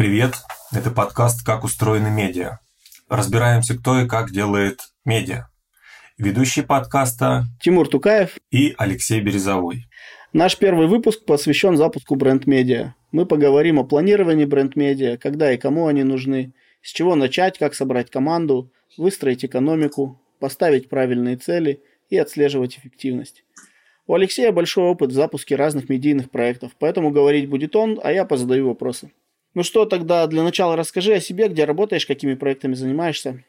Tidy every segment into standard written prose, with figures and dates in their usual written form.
Привет, это подкаст «Как устроены медиа». Разбираемся, кто и как делает медиа. Ведущие подкаста Тимур Тукаев и Алексей Березовой. Наш первый выпуск посвящен запуску бренд-медиа. Мы поговорим о планировании бренд-медиа, когда и кому они нужны, с чего начать, как собрать команду, выстроить экономику, поставить правильные цели и отслеживать эффективность. У Алексея большой опыт в запуске разных медийных проектов, поэтому говорить будет он, а я позадаю вопросы. Ну что, тогда для начала расскажи о себе, где работаешь, какими проектами занимаешься.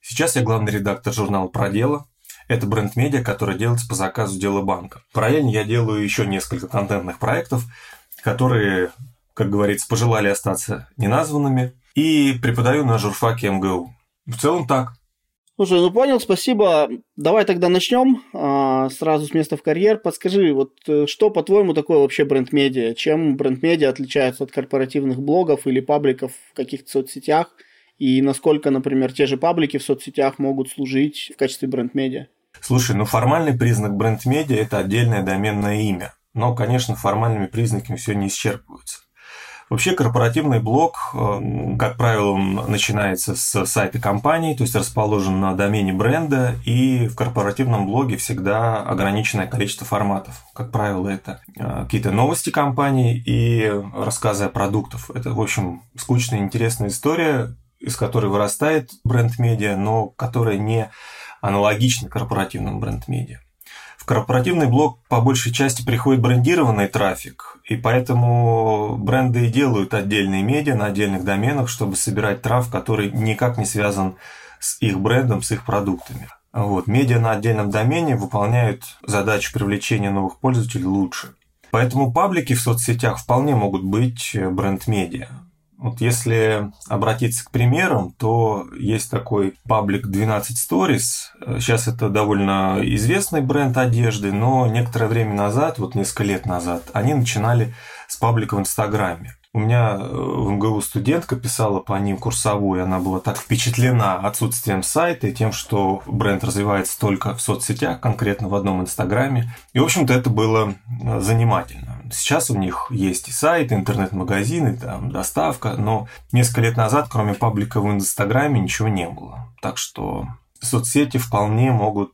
Сейчас я главный редактор журнала «Про дело». Это бренд-медиа, который делается по заказу Дела Банка. Параллельно я делаю еще несколько контентных проектов, которые, как говорится, пожелали остаться неназванными, и преподаю на журфаке МГУ. В целом так. Слушай, ну понял, спасибо. Давай тогда начнем сразу с места в карьер. Подскажи, вот что, по-твоему, такое вообще бренд-медиа? Чем бренд-медиа отличается от корпоративных блогов или пабликов в каких-то соцсетях? И насколько, например, те же паблики в соцсетях могут служить в качестве бренд-медиа? Слушай, ну формальный признак бренд-медиа – это отдельное доменное имя. Но, конечно, формальными признаками все не исчерпывается. Вообще корпоративный блог, как правило, начинается с сайта компании, то есть расположен на домене бренда, и в корпоративном блоге всегда ограниченное количество форматов. Как правило, это какие-то новости компании и рассказы о продуктах. Это, в общем, скучная и интересная история, из которой вырастает бренд-медиа, но которая не аналогична корпоративному бренд-медиа. Корпоративный блог по большей части приходит брендированный трафик, и поэтому бренды и делают отдельные медиа на отдельных доменах, чтобы собирать трафик, который никак не связан с их брендом, с их продуктами. Вот. Медиа на отдельном домене выполняют задачу привлечения новых пользователей лучше. Поэтому паблики в соцсетях вполне могут быть бренд-медиа. Вот если обратиться к примерам, то есть такой паблик 12 Stories. Сейчас это довольно известный бренд одежды, но некоторое время назад, вот несколько лет назад, они начинали с паблика в Инстаграме. У меня в МГУ студентка писала по ним курсовую, она была так впечатлена отсутствием сайта и тем, что бренд развивается только в соцсетях, конкретно в одном Инстаграме. И, в общем-то, это было занимательно. Сейчас у них есть и сайт, и интернет-магазины, там доставка, но несколько лет назад, кроме паблика в Инстаграме, ничего не было. Так что соцсети вполне могут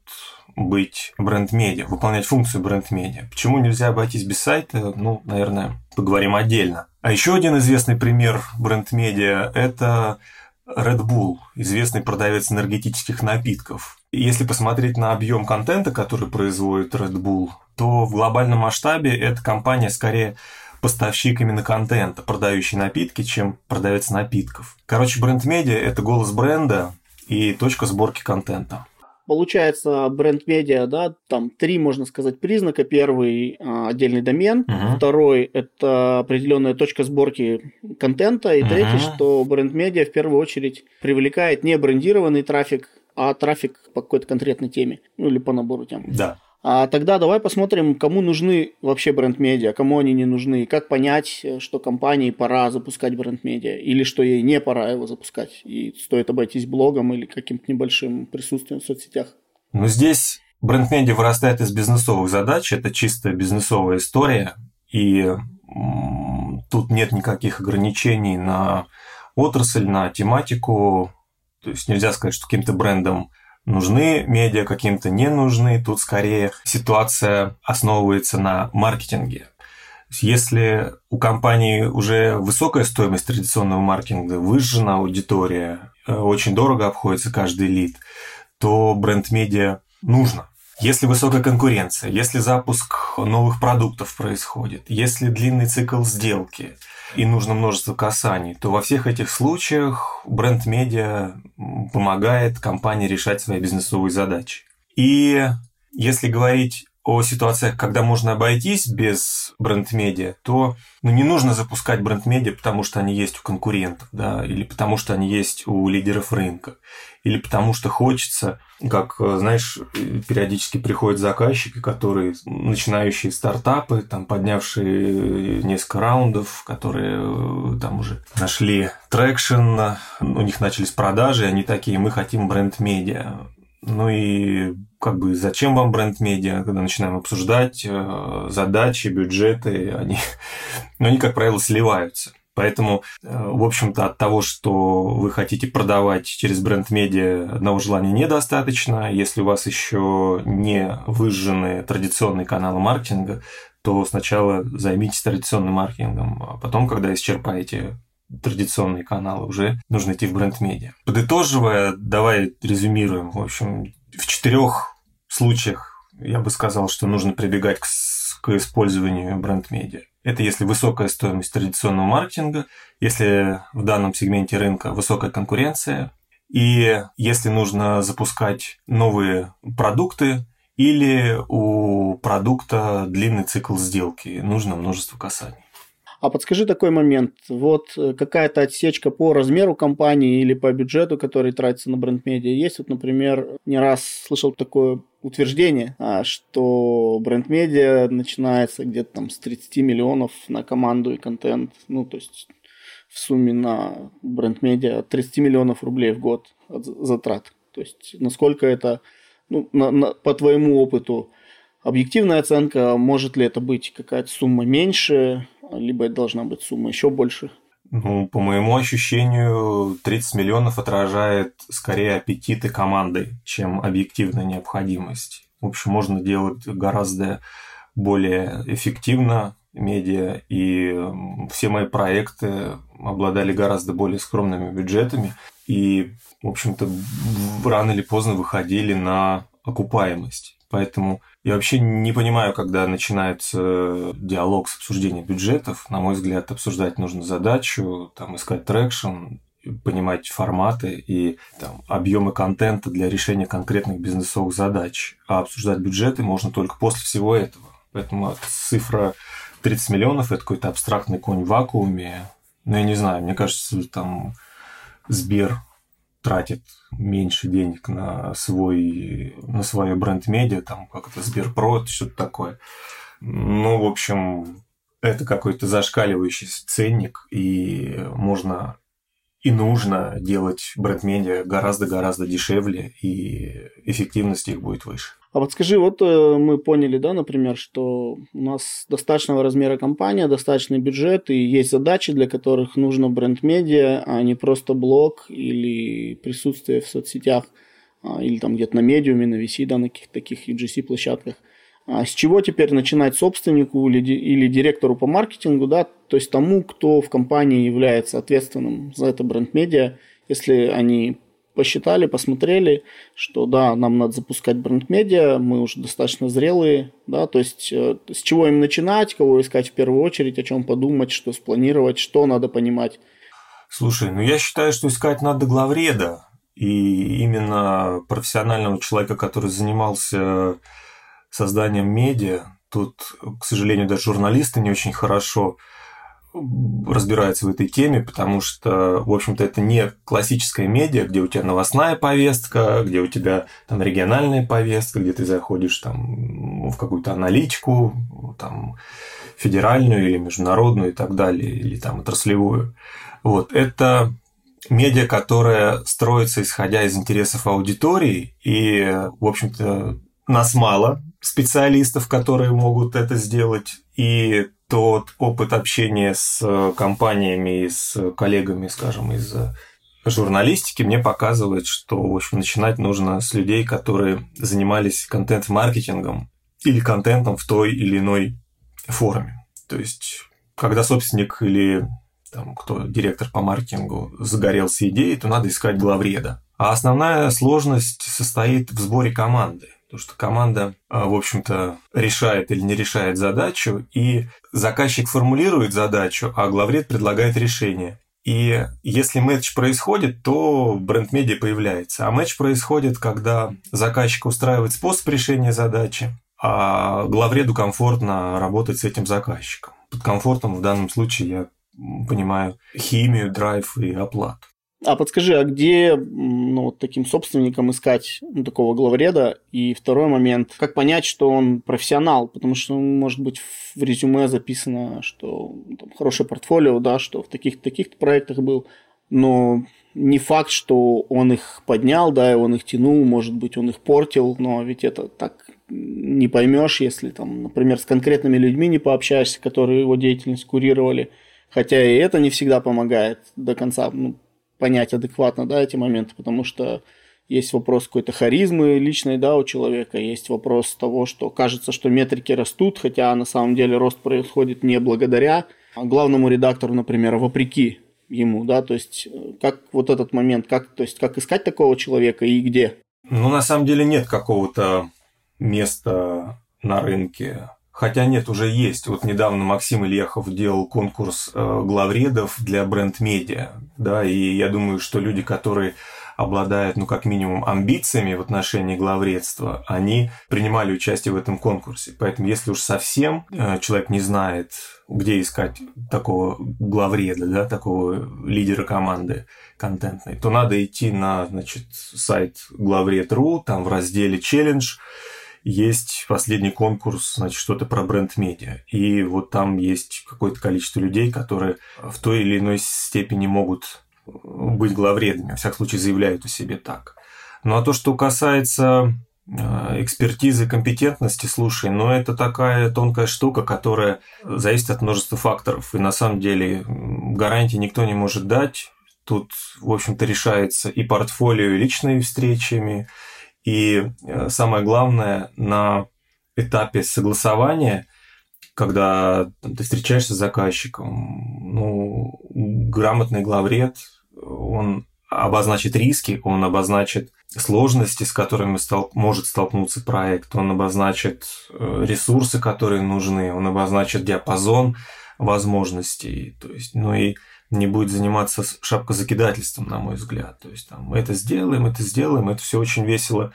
быть бренд-медиа, выполнять функцию бренд-медиа. Почему нельзя обойтись без сайта? Ну, наверное, поговорим отдельно. А еще один известный пример бренд-медиа – это Red Bull, известный продавец энергетических напитков. Если посмотреть на объем контента, который производит Red Bull, то в глобальном масштабе эта компания скорее поставщик именно контента, продающий напитки, чем продавец напитков. Короче, бренд-медиа – это голос бренда и точка сборки контента. Получается, бренд-медиа, да, там три, можно сказать, признака. Первый – отдельный домен, второй – это определенная точка сборки контента, и третий, что бренд-медиа в первую очередь привлекает не брендированный трафик, а трафик по какой-то конкретной теме, ну или по набору тем. Да. А тогда давай посмотрим, кому нужны вообще бренд-медиа, кому они не нужны, как понять, что компании пора запускать бренд-медиа, или что ей не пора его запускать, и стоит обойтись блогом или каким-то небольшим присутствием в соцсетях. Ну, здесь бренд-медиа вырастает из бизнесовых задач, это чисто бизнесовая история, и тут нет никаких ограничений на отрасль, на тематику, то есть нельзя сказать, что каким-то брендом нужны медиа, каким-то не нужны. Тут скорее ситуация основывается на маркетинге. Если у компании уже высокая стоимость традиционного маркетинга, выжжена аудитория, очень дорого обходится каждый лид, то бренд-медиа нужно. Если высокая конкуренция, если запуск новых продуктов происходит, если длинный цикл сделки и нужно множество касаний, то во всех этих случаях бренд-медиа помогает компании решать свои бизнесовые задачи. И если говорить о ситуациях, когда можно обойтись без бренд-медиа, то не нужно запускать бренд-медиа, потому что они есть у конкурентов, да, или потому что они есть у лидеров рынка, или потому что хочется, как, знаешь, периодически приходят заказчики, которые начинающие стартапы, там, поднявшие несколько раундов, которые там уже нашли трекшн, у них начались продажи, они такие: мы хотим бренд-медиа. Ну и как бы зачем вам бренд-медиа, когда начинаем обсуждать задачи, бюджеты, они, как правило, сливаются. Поэтому, в общем-то, от того, что вы хотите продавать через бренд-медиа, одного желания недостаточно. Если у вас еще не выжжены традиционные каналы маркетинга, то сначала займитесь традиционным маркетингом, а потом, когда исчерпаете традиционные каналы, уже нужно идти в бренд-медиа. Подытоживая, давай резюмируем. В общем, в 4 случаях я бы сказал, что нужно прибегать к использованию бренд-медиа. Это если высокая стоимость традиционного маркетинга, если в данном сегменте рынка высокая конкуренция, и если нужно запускать новые продукты, или у продукта длинный цикл сделки, нужно множество касаний. А подскажи такой момент. Вот какая-то отсечка по размеру компании или по бюджету, который тратится на бренд-медиа, есть? Вот, например, не раз слышал такое утверждение, что бренд-медиа начинается где-то там с 30 миллионов на команду и контент. Ну, то есть в сумме на бренд-медиа 30 миллионов рублей в год затрат. То есть насколько это, по твоему опыту, объективная оценка, может ли это быть какая-то сумма меньше, либо это должна быть сумма еще больше? По моему ощущению, 30 миллионов отражает скорее аппетиты команды, чем объективная необходимость. В общем, можно делать гораздо более эффективно медиа, и все мои проекты обладали гораздо более скромными бюджетами, и, в общем-то, рано или поздно выходили на окупаемость. Поэтому я вообще не понимаю, когда начинается диалог с обсуждением бюджетов. На мой взгляд, обсуждать нужно задачу, искать трекшн, понимать форматы и объемы контента для решения конкретных бизнесовых задач. А обсуждать бюджеты можно только после всего этого. Поэтому цифра 30 миллионов – это какой-то абстрактный конь в вакууме. Я не знаю, мне кажется, Сбер тратит меньше денег на свое бренд-медиа, как это, СберПро, это что-то такое. В общем, это какой-то зашкаливающий ценник, и можно и нужно делать бренд-медиа гораздо-гораздо дешевле, и эффективность их будет выше. А вот скажи, мы поняли, например, что у нас достаточного размера компания, достаточный бюджет, и есть задачи, для которых нужно бренд-медиа, а не просто блог или присутствие в соцсетях, или где-то на медиуме, на VC, на каких-то таких UGC-площадках. А с чего теперь начинать собственнику или директору по маркетингу, то есть тому, кто в компании является ответственным за это бренд-медиа, если они посчитали, посмотрели, что нам надо запускать бренд-медиа, мы уже достаточно зрелые, то есть с чего им начинать, кого искать в первую очередь, о чем подумать, что спланировать, что надо понимать? Слушай, я считаю, что искать надо главреда, и именно профессионального человека, который занимался созданием медиа. Тут, к сожалению, даже журналисты не очень хорошо разбираются в этой теме, потому что, в общем-то, это не классическое медиа, где у тебя новостная повестка, где у тебя региональная повестка, где ты заходишь в какую-то аналитику, федеральную или международную и так далее, или отраслевую. Это медиа, которое строится исходя из интересов аудитории, и, в общем-то, нас мало специалистов, которые могут это сделать, и тот опыт общения с компаниями и с коллегами, скажем, из журналистики мне показывает, что, в общем, начинать нужно с людей, которые занимались контент-маркетингом или контентом в той или иной форме. То есть, когда собственник или директор по маркетингу загорелся идеей, то надо искать главреда. А основная сложность состоит в сборе команды. Потому что команда, в общем-то, решает или не решает задачу, и заказчик формулирует задачу, а главред предлагает решение. И если мэтч происходит, то бренд-медиа появляется. А мэтч происходит, когда заказчик устраивает способ решения задачи, а главреду комфортно работать с этим заказчиком. Под комфортом в данном случае я понимаю химию, драйв и оплату. А подскажи, а где таким собственникам искать такого главреда? И второй момент, как понять, что он профессионал? Потому что, может быть, в резюме записано, что хорошее портфолио, что в таких-то проектах был, но не факт, что он их поднял, и он их тянул, может быть, он их портил, но ведь это так не поймешь, если, например, с конкретными людьми не пообщаешься, которые его деятельность курировали. Хотя и это не всегда помогает до конца понять адекватно, да, эти моменты, потому что есть вопрос какой-то харизмы личной, да, у человека, есть вопрос того, что кажется, что метрики растут, хотя на самом деле рост происходит не благодаря главному редактору, например, а вопреки ему, да, то есть как вот этот момент, как, то есть как искать такого человека и где? Ну, на самом деле нет какого-то места на рынке. Хотя нет, уже есть. Вот недавно Максим Ильяхов делал конкурс главредов для бренд-медиа. Да, и я думаю, что люди, которые обладают, ну, как минимум, амбициями в отношении главредства, они принимали участие в этом конкурсе. Поэтому, если уж совсем человек не знает, где искать такого главреда, да, такого лидера команды контентной, то надо идти на, значит, сайт главред.ру, там в разделе «Челлендж» есть последний конкурс, значит, что-то про бренд-медиа. И вот там есть какое-то количество людей, которые в той или иной степени могут быть главредами, во всяком случае, заявляют о себе так. Ну, а то, что касается экспертизы, компетентности, слушай, ну, это такая тонкая штука, которая зависит от множества факторов. И, на самом деле, гарантии никто не может дать. Тут, в общем-то, решается и портфолио, и личными встречами, и самое главное, на этапе согласования, когда ты встречаешься с заказчиком, ну, грамотный главред, он обозначит риски, он обозначит сложности, с которыми может столкнуться проект, он обозначит ресурсы, которые нужны, он обозначит диапазон возможностей, то есть, ну и не будет заниматься шапкозакидательством, на мой взгляд. То есть, там, мы это сделаем, это все очень весело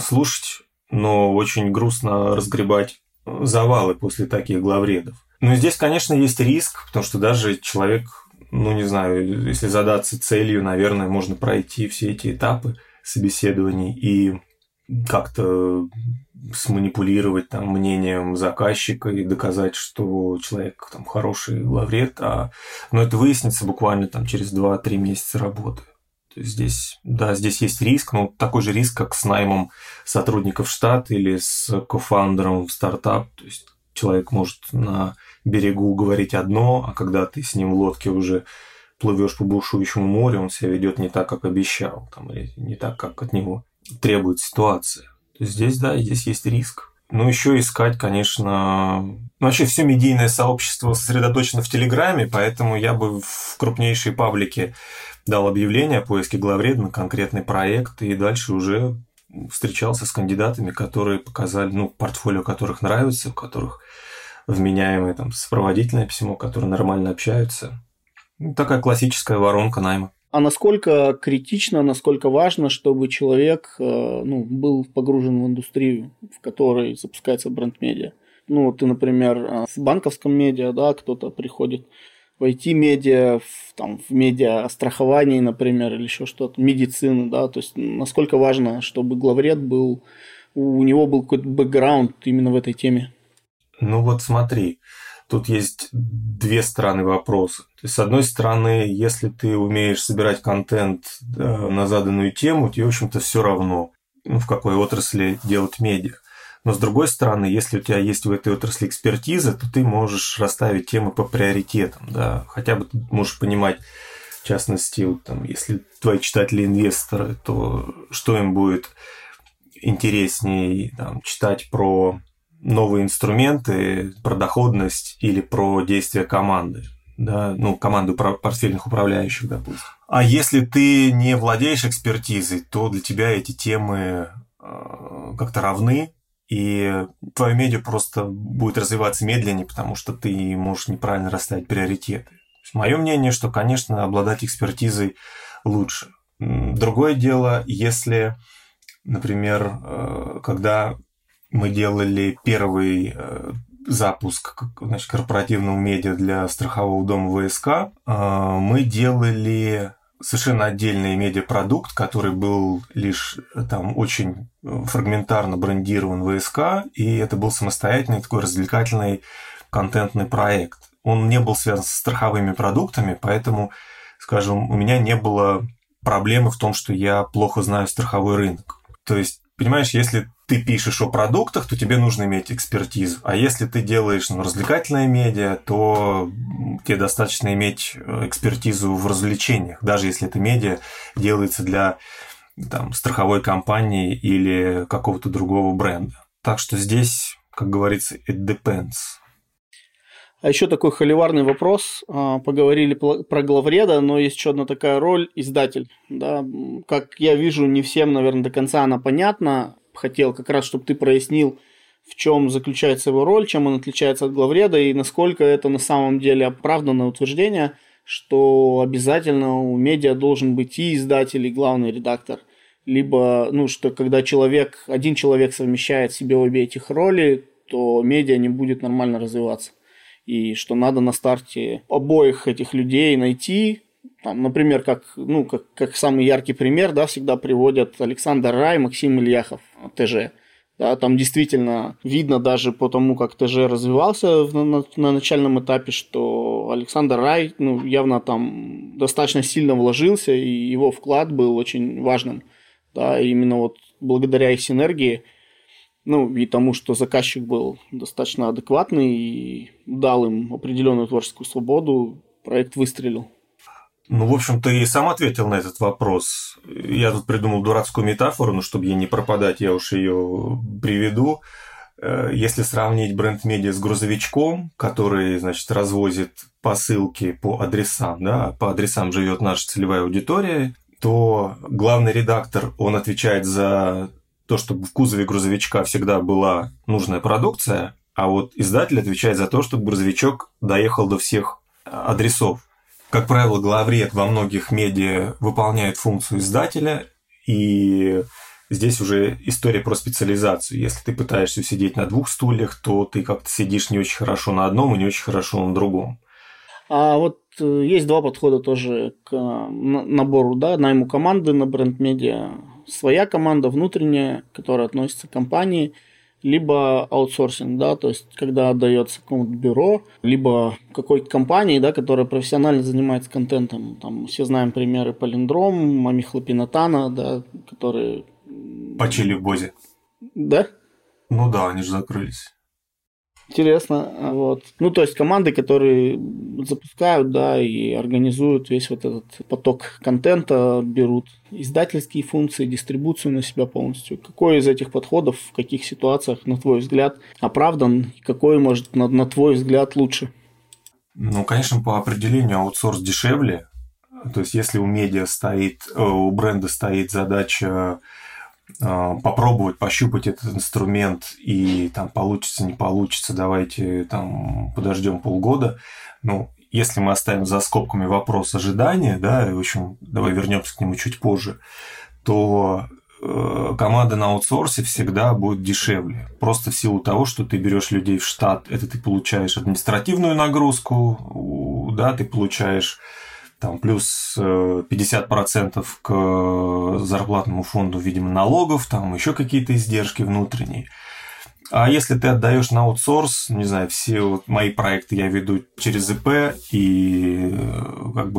слушать, но очень грустно разгребать завалы после таких главредов. Но здесь, конечно, есть риск, потому что даже человек, ну, не знаю, если задаться целью, наверное, можно пройти все эти этапы собеседований и как-то сманипулировать там мнением заказчика и доказать, что человек там хороший главред, но это выяснится буквально там через 2-3 месяца работы. То есть здесь, да, здесь есть риск, но такой же риск, как с наймом сотрудников в штат или с кофаундером в стартап. То есть человек может на берегу говорить одно, а когда ты с ним в лодке уже плывешь по бушующему морю, он себя ведет не так, как обещал, там, или не так, как от него требует ситуация. То есть здесь, да, здесь есть риск. Ну, еще искать, конечно... Ну, вообще, все медийное сообщество сосредоточено в Телеграме, поэтому я бы в крупнейшей паблике дал объявление о поиске главреда на конкретный проект, и дальше уже встречался с кандидатами, которые показали, ну, портфолио которых нравится, у которых вменяемое там сопроводительное письмо, которые нормально общаются. Ну, такая классическая воронка найма. А насколько критично, насколько важно, чтобы человек, ну, был погружен в индустрию, в которой запускается бренд-медиа? Ну, ты, например, в банковском медиа, да, кто-то приходит в IT-медиа, в медиа-страховании, например, или еще что-то, медицины, да, то есть насколько важно, чтобы главред был, у него был какой-то бэкграунд именно в этой теме? Ну, вот смотри. Тут есть две стороны вопроса. То есть, с одной стороны, если ты умеешь собирать контент на заданную тему, тебе, в общем-то, все равно, ну, в какой отрасли делать медиа. Но, с другой стороны, если у тебя есть в этой отрасли экспертиза, то ты можешь расставить темы по приоритетам. Да? Хотя бы ты можешь понимать, в частности, вот, там, если твои читатели инвесторы, то что им будет интереснее там, читать про... новые инструменты, про доходность или про действия команды, да, ну, команду портфельных управляющих, допустим. А если ты не владеешь экспертизой, то для тебя эти темы как-то равны, и твое медиа просто будет развиваться медленнее, потому что ты можешь неправильно расставить приоритеты. Мое мнение, что, конечно, обладать экспертизой лучше. Другое дело, если, например, когда... мы делали первый запуск, значит, корпоративного медиа для страхового дома ВСК. Мы делали совершенно отдельный медиапродукт, который был лишь там очень фрагментарно брендирован ВСК, и это был самостоятельный такой развлекательный контентный проект. Он не был связан со страховыми продуктами, поэтому, скажем, у меня не было проблемы в том, что я плохо знаю страховой рынок. То есть Понимаешь, если ты пишешь о продуктах, то тебе нужно иметь экспертизу. А если ты делаешь развлекательное медиа, то тебе достаточно иметь экспертизу в развлечениях. Даже если это медиа делается для страховой компании или какого-то другого бренда. Так что здесь, как говорится, it depends. А еще такой холиварный вопрос. Поговорили про главреда, но есть еще одна такая роль – издатель. Да? Как я вижу, не всем, наверное, до конца она понятна. Хотел как раз, чтобы ты прояснил, в чем заключается его роль, чем он отличается от главреда и насколько это на самом деле оправданное утверждение, что обязательно у медиа должен быть и издатель, и главный редактор. Либо, что когда один человек совмещает в себе обе этих роли, то медиа не будет нормально развиваться. И что надо на старте обоих этих людей найти. Например, как самый яркий пример, всегда приводят Александр Рай, Максим Ильяхов, ТЖ. Да, там действительно видно даже по тому, как ТЖ развивался на начальном этапе, что Александр Рай явно там достаточно сильно вложился, и его вклад был очень важным. Да, именно благодаря их синергии, и тому, что заказчик был достаточно адекватный и дал им определенную творческую свободу, проект выстрелил. Ты и сам ответил на этот вопрос. Я тут придумал дурацкую метафору, чтобы ей не пропадать, я уж ее приведу. Если сравнить бренд-медиа с грузовичком, который, развозит посылки по адресам, по адресам живет наша целевая аудитория, то главный редактор, он отвечает за то, чтобы в кузове грузовичка всегда была нужная продукция, а издатель отвечает за то, чтобы грузовичок доехал до всех адресов. Как правило, главред во многих медиа выполняет функцию издателя, и здесь уже история про специализацию. Если ты пытаешься сидеть на двух стульях, то ты как-то сидишь не очень хорошо на одном и не очень хорошо на другом. А есть два подхода тоже к набору, найму команды на бренд-медиа. Своя команда внутренняя, которая относится к компании, либо аутсорсинг, то есть когда отдается какому-то бюро, либо какой-то компании, которая профессионально занимается контентом. Там все знаем примеры Палиндром, Мамихлопинатана, которые... Почили в Бозе. Да? Они же закрылись. Интересно, то есть команды, которые запускают, и организуют весь этот поток контента, берут издательские функции, дистрибуцию на себя полностью. Какой из этих подходов, в каких ситуациях, на твой взгляд, оправдан, и какой, может, на твой взгляд, лучше? Конечно, по определению аутсорс дешевле. То есть, если у бренда стоит задача попробовать, пощупать этот инструмент и получится, не получится, давайте подождем полгода. Если мы оставим за скобками вопрос ожидания, в общем, давай вернемся к нему чуть позже, то команда на аутсорсе всегда будет дешевле. Просто в силу того, что ты берешь людей в штат, это ты получаешь административную нагрузку, ты получаешь плюс 50% к зарплатному фонду, видимо, налогов, еще какие-то издержки внутренние. А если ты отдаешь на аутсорс, все мои проекты я веду через ИП, и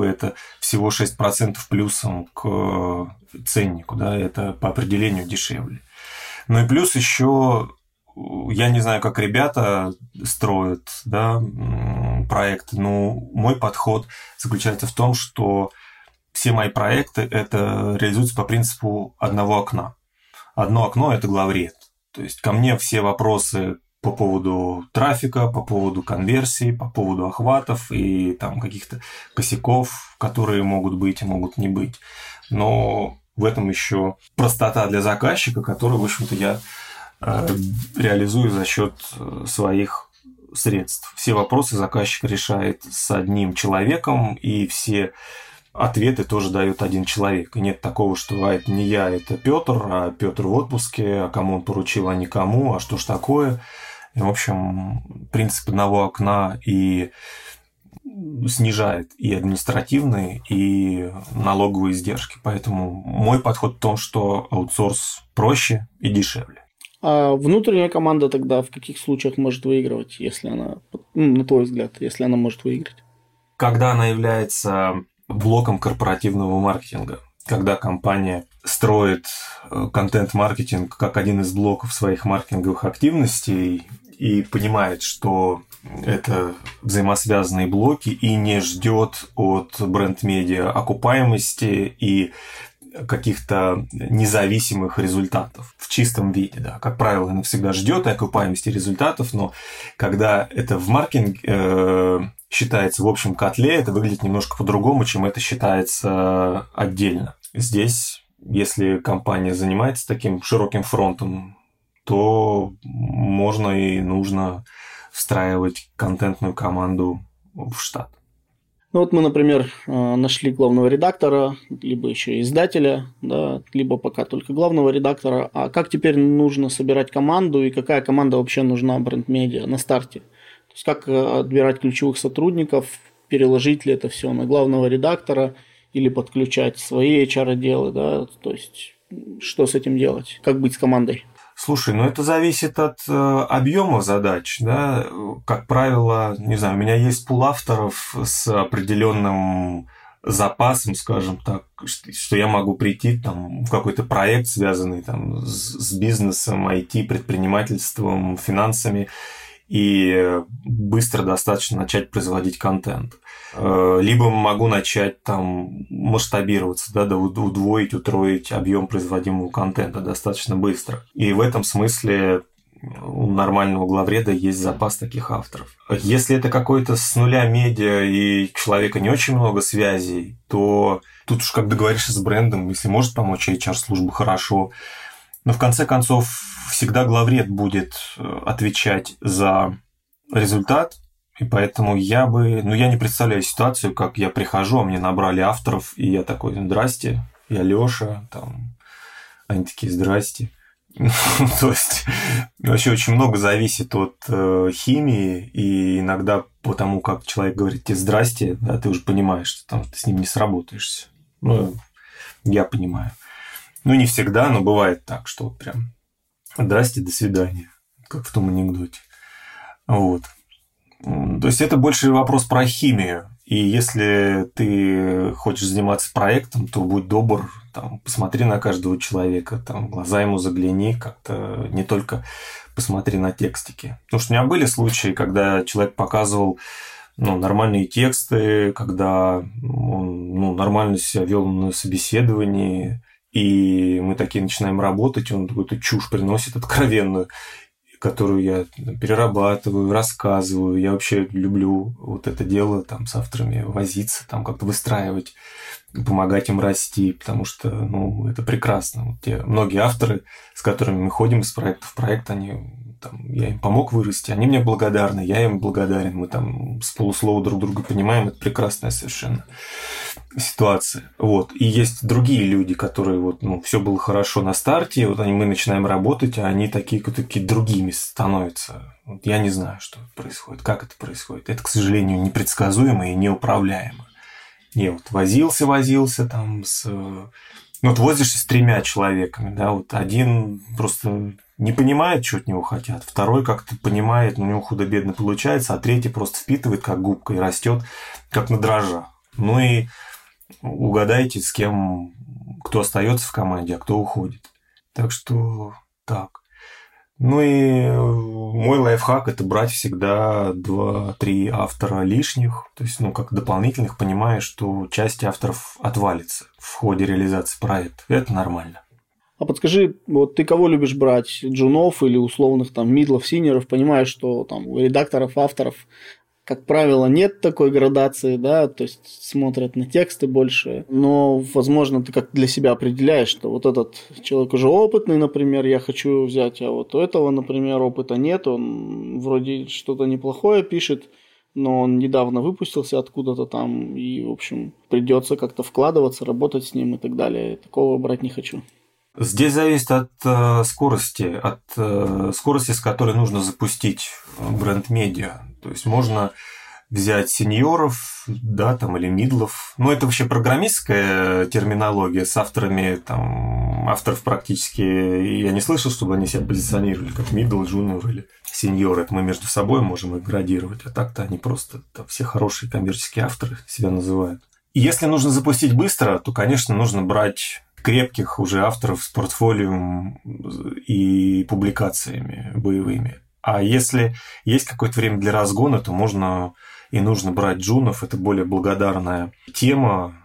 это всего 6% плюсом к ценнику, это по определению дешевле. И плюс еще, я не знаю, как ребята строят, проект, мой подход заключается в том, что все мои проекты это реализуются по принципу одного окна. Одно окно – это главред. То есть ко мне все вопросы по поводу трафика, по поводу конверсии, по поводу охватов и каких-то косяков, которые могут быть и могут не быть. Но в этом еще простота для заказчика, которую, в общем-то, я реализую за счет своих средств. Все вопросы заказчик решает с одним человеком, и все ответы тоже дает один человек. И нет такого, что это не я, это Петр, а Петр в отпуске, а кому он поручил, а никому, а что ж такое. И, в общем, принцип одного окна и снижает и административные, и налоговые издержки. Поэтому мой подход в том, что аутсорс проще и дешевле. А внутренняя команда тогда в каких случаях может выигрывать, если она, на твой взгляд, если она может выиграть? Когда она является блоком корпоративного маркетинга, когда компания строит контент-маркетинг как один из блоков своих маркетинговых активностей и понимает, что это взаимосвязанные блоки, и не ждет от бренд-медиа окупаемости и каких-то независимых результатов в чистом виде. Да. Как правило, она всегда ждет окупаемости результатов, но когда это в маркетинге считается в общем котле, это выглядит немножко по-другому, чем это считается отдельно. Здесь, если компания занимается таким широким фронтом, то можно и нужно встраивать контентную команду в штат. Ну вот мы, например, нашли главного редактора, либо еще издателя, да, либо пока только главного редактора. А как теперь нужно собирать команду и какая команда вообще нужна бренд-медиа на старте? То есть как отбирать ключевых сотрудников, переложить ли это все на главного редактора или подключать свои HR-отделы, да? То есть что с этим делать? Как быть с командой? Слушай, ну это зависит от объема задач, да. Как правило, не знаю, у меня есть пул авторов с определенным запасом, скажем так, что я могу прийти там, в какой-то проект, связанный там, с бизнесом, IT, предпринимательством, финансами, и быстро достаточно начать производить контент. Либо могу начать там масштабироваться, да, удвоить, утроить объем производимого контента достаточно быстро. И в этом смысле у нормального главреда есть запас таких авторов. Если это какой-то с нуля медиа и человека не очень много связей, то тут уж как договоришься с брендом, если может помочь HR-служба, хорошо. Но в конце концов всегда главред будет отвечать за результат, и поэтому я бы... Ну, я не представляю ситуацию, как я прихожу, а мне набрали авторов, и я такой, здрасте, я Лёша, там... Они такие, здрасте. То есть вообще очень много зависит от химии, и иногда потому, как человек говорит тебе здрасте, да, ты уже понимаешь, что там ты с ним не сработаешься. Ну, я понимаю. Ну, не всегда, но бывает так, что вот прям... Здрасте, до свидания, как в том анекдоте. Вот. То есть это больше вопрос про химию. И если ты хочешь заниматься проектом, то будь добр, там, посмотри на каждого человека, там, глаза ему загляни, как-то не только посмотри на текстики. Потому что у меня были случаи, когда человек показывал нормальные тексты, когда он нормально себя вел на собеседовании. И мы такие начинаем работать, он какую-то чушь приносит откровенную, которую я перерабатываю, рассказываю. Я вообще люблю вот это дело там, с авторами возиться, там как-то выстраивать, помогать им расти, потому что это прекрасно. Вот те многие авторы, с которыми мы ходим из проекта в проект, они, там, я им помог вырасти, они мне благодарны, я им благодарен. Мы там с полуслова друг друга понимаем, это прекрасная совершенно ситуации. Вот. И есть другие люди, которые все было хорошо на старте, мы начинаем работать, а они такие другими становятся. Я не знаю, что происходит, как это происходит. Это, к сожалению, непредсказуемо и неуправляемо. Я возился там с... возишься с 3 человеками, да, один просто не понимает, что от него хотят, второй как-то понимает, у него худо-бедно получается, а третий просто впитывает, как губка, и растет, как на дрожжах. Ну и угадайте, с кем, кто остается в команде, а кто уходит. Так что так. Ну и мой лайфхак – это брать всегда 2-3 автора лишних, то есть, как дополнительных, понимая, что часть авторов отвалится в ходе реализации проекта. Это нормально. А подскажи, вот ты кого любишь брать? Джунов или условных там мидлов, синеров? Понимаешь, что там у редакторов, авторов, как правило, нет такой градации, да, то есть смотрят на тексты больше, но, возможно, ты как для себя определяешь, что вот этот человек уже опытный, например, я хочу взять, а вот у этого, например, опыта нет, он вроде что-то неплохое пишет, но он недавно выпустился откуда-то там, и, в общем, придется как-то вкладываться, работать с ним и так далее. Такого брать не хочу. Здесь зависит от скорости, с которой нужно запустить бренд-медиа. То есть можно взять сеньоров, да, там, или мидлов. Но это вообще программистская терминология с авторами, там, авторов практически... Я не слышал, чтобы они себя позиционировали как мидл, джуниор или сеньор. Это мы между собой можем их градировать. А так-то они просто все хорошие коммерческие авторы себя называют. И если нужно запустить быстро, то, конечно, нужно брать крепких уже авторов с портфолио и публикациями боевыми. А если есть какое-то время для разгона, то можно и нужно брать джунов. Это более благодарная тема,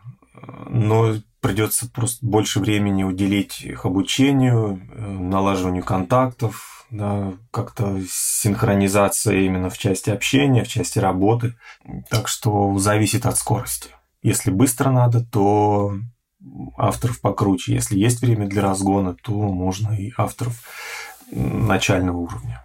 но придется просто больше времени уделить их обучению, налаживанию контактов, да, как-то синхронизации именно в части общения, в части работы. Так что зависит от скорости. Если быстро надо, то авторов покруче. Если есть время для разгона, то можно и авторов начального уровня.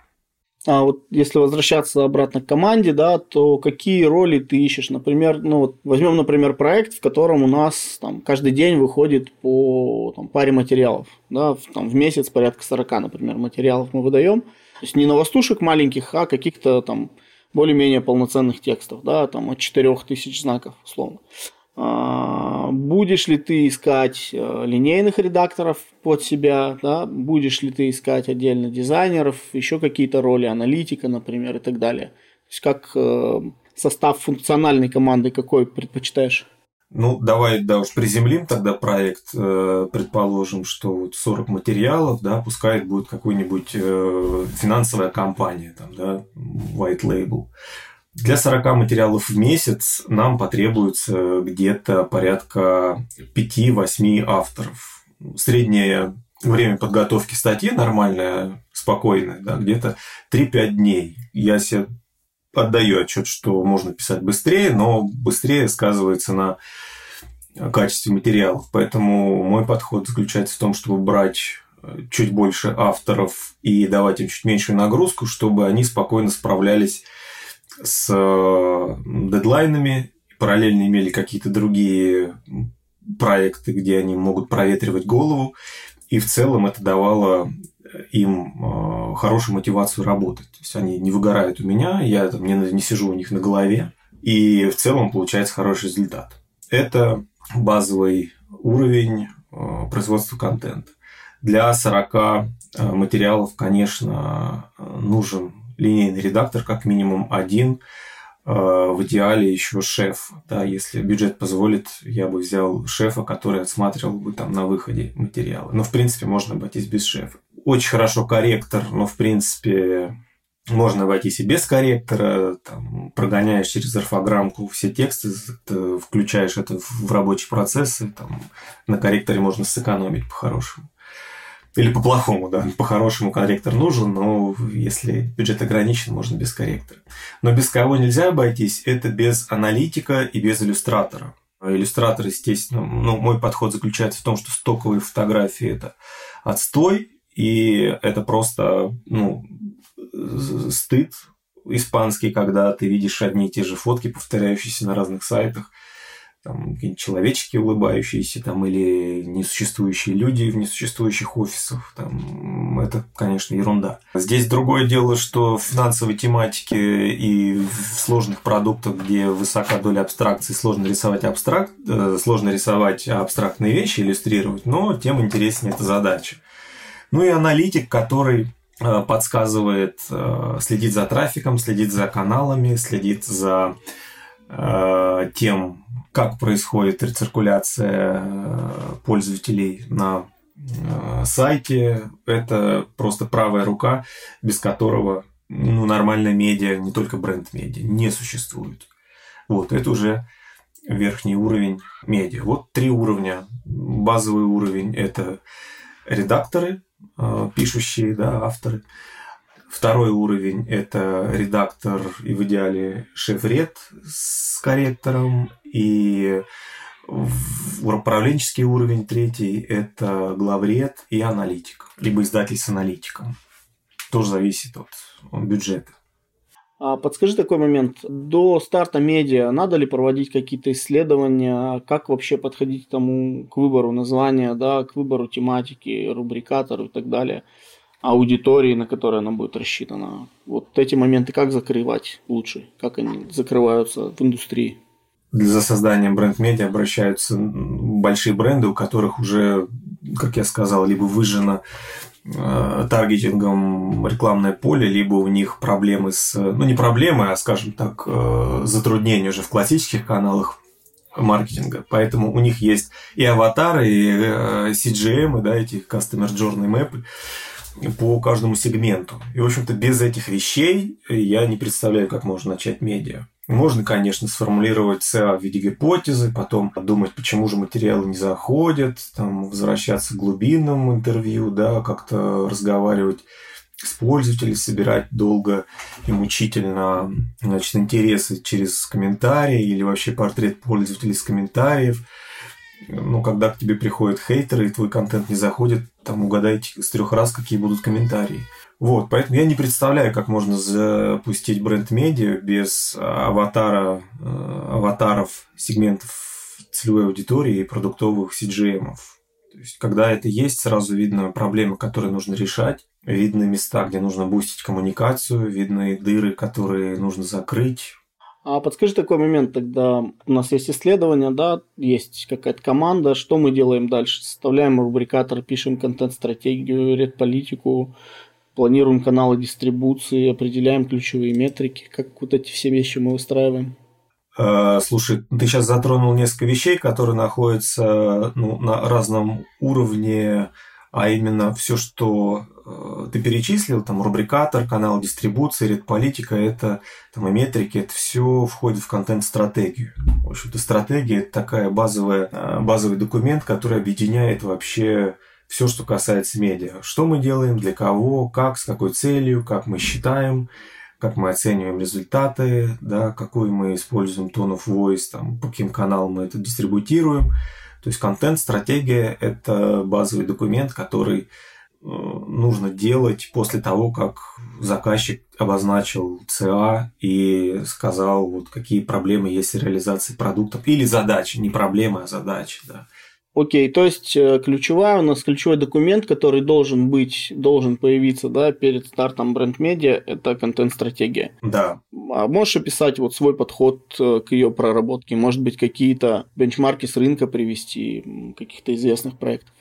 А вот если возвращаться обратно к команде, да, то какие роли ты ищешь? Например, возьмем, например, проект, в котором у нас там, каждый день выходит по паре материалов. Да, в месяц порядка 40, например, материалов мы выдаем. То есть не новостушек маленьких, а каких-то там более-менее полноценных текстов, да, там от 4000 знаков, условно. Будешь ли ты искать линейных редакторов под себя, да? Будешь ли ты искать отдельно дизайнеров, еще какие-то роли, аналитика, например, и так далее? То есть как состав функциональной команды какой предпочитаешь? Давай, да уж, приземлим тогда проект, предположим, что 40 материалов, да, пускай будет какой-нибудь финансовая компания, там, да, white label. Для 40 материалов в месяц нам потребуется где-то порядка 5-8 авторов. Среднее время подготовки статьи нормальное, спокойное, да, где-то 3-5 дней. Я себе отдаю отчет, что можно писать быстрее, но быстрее сказывается на качестве материалов. Поэтому мой подход заключается в том, чтобы брать чуть больше авторов и давать им чуть меньшую нагрузку, чтобы они спокойно справлялись с дедлайнами, параллельно имели какие-то другие проекты, где они могут проветривать голову, и в целом это давало им хорошую мотивацию работать. То есть они не выгорают у меня, я там не сижу у них на голове, и в целом получается хороший результат. Это базовый уровень производства контента. Для 40 материалов, конечно, нужен линейный редактор, как минимум один, в идеале еще шеф. Да, если бюджет позволит, я бы взял шефа, который отсматривал бы там на выходе материалы. Но, в принципе, можно обойтись без шефа. Очень хорошо корректор, но, в принципе, можно обойтись и без корректора. Там, прогоняешь через орфограммку все тексты, включаешь это в рабочий процесс, и там на корректоре можно сэкономить по-хорошему. Или по-плохому, да. По-хорошему корректор нужен, но если бюджет ограничен, можно без корректора. Но без кого нельзя обойтись, это без аналитика и без иллюстратора. Иллюстратор, естественно, мой подход заключается в том, что стоковые фотографии – это отстой, и это просто стыд испанский, когда ты видишь одни и те же фотки, повторяющиеся на разных сайтах. Там какие-нибудь человечки улыбающиеся, там, или несуществующие люди в несуществующих офисах. Там, это, конечно, ерунда. Здесь другое дело, что в финансовой тематике и в сложных продуктах, где высока доля абстракции, сложно рисовать абстрактные вещи, иллюстрировать, но тем интереснее эта задача. И аналитик, который подсказывает, следит за трафиком, следит за каналами, следит за тем, как происходит рециркуляция пользователей на сайте. Это просто правая рука, без которого нормальная медиа, не только бренд-медиа, не существует. Вот, это уже верхний уровень медиа. Вот 3 уровня. Базовый уровень – это редакторы, пишущие, да, авторы. Второй уровень – это редактор и в идеале шеф-ред с корректором. И управленческий уровень 3 – это главред и аналитик, либо издатель с аналитиком. Тоже зависит от бюджета. Подскажи такой момент. До старта медиа надо ли проводить какие-то исследования? Как вообще подходить к выбору названия, да, к выбору тематики, рубрикатору и так далее? Аудитории, на которой она будет рассчитана. Вот эти моменты как закрывать лучше? Как они закрываются в индустрии? За созданием бренд-медиа обращаются большие бренды, у которых уже, как я сказал, либо выжжено таргетингом рекламное поле, либо у них проблемы с... не проблемы, а, скажем так, затруднения уже в классических каналах маркетинга. Поэтому у них есть и аватары, и CGM, да, эти Customer Journey Map по каждому сегменту. И, в общем-то, без этих вещей я не представляю, как можно начать медиа. Можно, конечно, сформулировать в виде гипотезы, потом подумать, почему же материалы не заходят, там, возвращаться к глубинам интервью, да, как-то разговаривать с пользователем, собирать долго и мучительно, значит, интересы через комментарии или вообще портрет пользователей с комментариев. Ну, когда к тебе приходят хейтеры и твой контент не заходит, там угадайте с 3 раз, какие будут комментарии. Вот, поэтому я не представляю, как можно запустить бренд-медиа без аватара, аватаров, сегментов целевой аудитории и продуктовых CGM-ов. То есть, когда это есть, сразу видно проблемы, которые нужно решать, видны места, где нужно бустить коммуникацию, видны дыры, которые нужно закрыть. А подскажи такой момент тогда. У нас есть исследование, да, есть какая-то команда. Что мы делаем дальше? Составляем рубрикатор, пишем контент-стратегию, редполитику, планируем каналы дистрибуции, определяем ключевые метрики. Как вот эти все вещи мы выстраиваем? Слушай, ты сейчас затронул несколько вещей, которые находятся, ну, на разном уровне, а именно все, что ты перечислил, там рубрикатор, канал дистрибуции, редполитика, это там и метрики, это все входит в контент-стратегию. В общем-то, стратегия – это такая базовый документ, который объединяет вообще все, что касается медиа. Что мы делаем, для кого, как, с какой целью, как мы считаем, как мы оцениваем результаты, да, какой мы используем tone of voice, там, по каким каналам мы это дистрибутируем. То есть контент-стратегия – это базовый документ, который нужно делать после того, как заказчик обозначил ЦА и сказал, вот какие проблемы есть в реализации продуктов или задачи, не проблемы, а задачи, да. Окей, то есть ключевой документ, который должен появиться, да, перед стартом бренд-медиа, это контент-стратегия. Да. А можешь описать вот свой подход к ее проработке? Может быть, какие-то бенчмарки с рынка привести, каких-то известных проектов?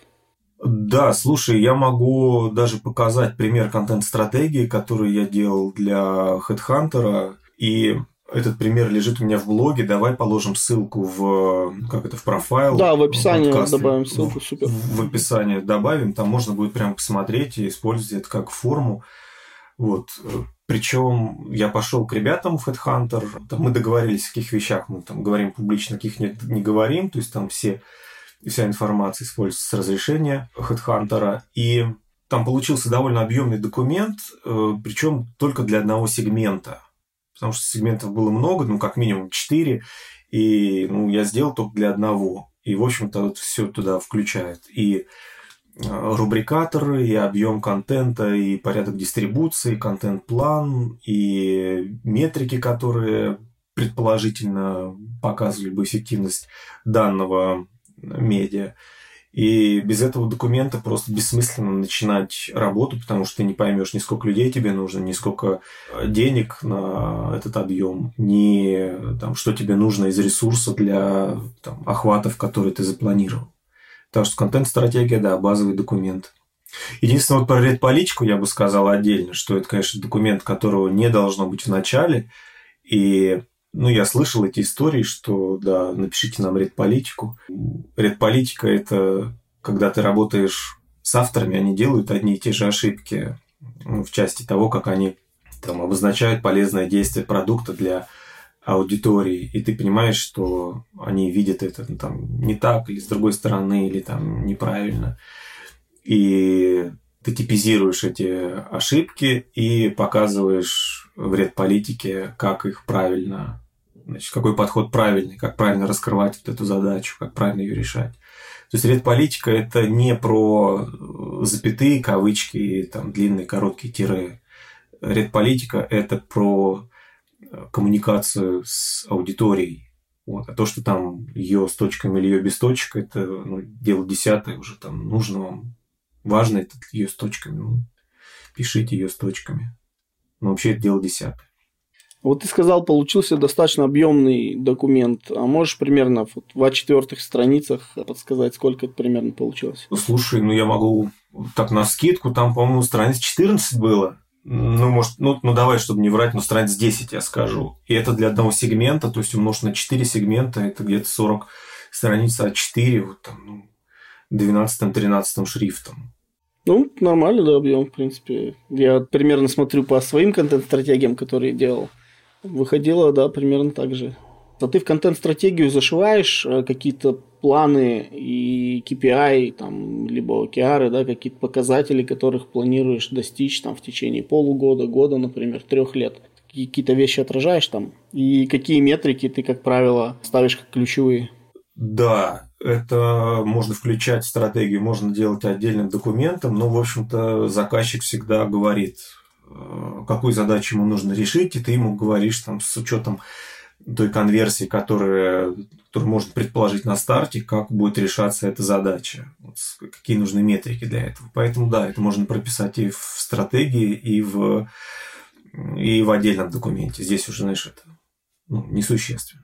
Да, слушай, я могу даже показать пример контент-стратегии, который я делал для HeadHunter, и этот пример лежит у меня в блоге. Давай положим ссылку в профайл. Да, в описании добавим ссылку, супер. В описании добавим, там можно будет прям посмотреть и использовать это как форму. Вот. Причем я пошел к ребятам в HeadHunter, там мы договорились, о каких вещах мы там говорим публично, каких не говорим, то есть там вся информация используется с разрешения HeadHunter. И там получился довольно объемный документ, причем только для одного сегмента. Потому что сегментов было много, как минимум 4, и я сделал только для одного. И, в общем-то, вот все туда включает. И рубрикаторы, и объем контента, и порядок дистрибуции, контент-план, и метрики, которые предположительно показывали бы эффективность данного медиа. И без этого документа просто бессмысленно начинать работу, потому что ты не поймешь, ни сколько людей тебе нужно, ни сколько денег на этот объем, ни там, что тебе нужно из ресурса для охватов, которые ты запланировал. Так что контент-стратегия, да, базовый документ. Единственное, вот про редполитику я бы сказал отдельно, что это, конечно, документ, которого не должно быть в начале. И я слышал эти истории, что, да, напишите нам редполитику. Редполитика – это когда ты работаешь с авторами, они делают одни и те же ошибки в части того, как они обозначают полезное действие продукта для аудитории. И ты понимаешь, что они видят это не так, или с другой стороны, или неправильно. И ты типизируешь эти ошибки и показываешь в редполитике, как их правильно... Значит, какой подход правильный, как правильно раскрывать вот эту задачу, как правильно ее решать. То есть редполитика – это не про запятые, кавычки, и длинные, короткие тире. Редполитика – это про коммуникацию с аудиторией. Вот. А то, что ее с точками или ее без точек – это дело десятое уже, нужно вам. Важно это ее с точками. Пишите ее с точками. Но вообще это дело десятое. Вот ты сказал, получился достаточно объемный документ. А можешь примерно в 4 страницах подсказать, сколько это примерно получилось? Слушай, я могу навскидку, там, по-моему, страниц 14 было. ну, может, ну давай, чтобы не врать, но страниц 10 я скажу. И это для одного сегмента, то есть умножить на 4 сегмента, это где-то 40 страниц А4, вот там, ну, 12-13 шрифтом. Ну, нормально, да, объем, в принципе. Я примерно смотрю по своим контент-стратегиям, которые делал. Выходило, да, примерно так же. А ты в контент-стратегию зашиваешь какие-то планы и KPI, там, либо OKR, да, какие-то показатели, которых планируешь достичь там, в течение полугода, года, например, 3 лет. Какие-то вещи отражаешь там? И какие метрики ты, как правило, ставишь как ключевые? Да, это можно включать в стратегию, можно делать отдельным документом, но, в общем-то, заказчик всегда говорит, какую задачу ему нужно решить, и ты ему говоришь там, с учетом той конверсии, которую можно предположить на старте, как будет решаться эта задача, какие нужны метрики для этого. Поэтому, да, это можно прописать и в стратегии, и в отдельном документе. Здесь уже, знаешь, это несущественно.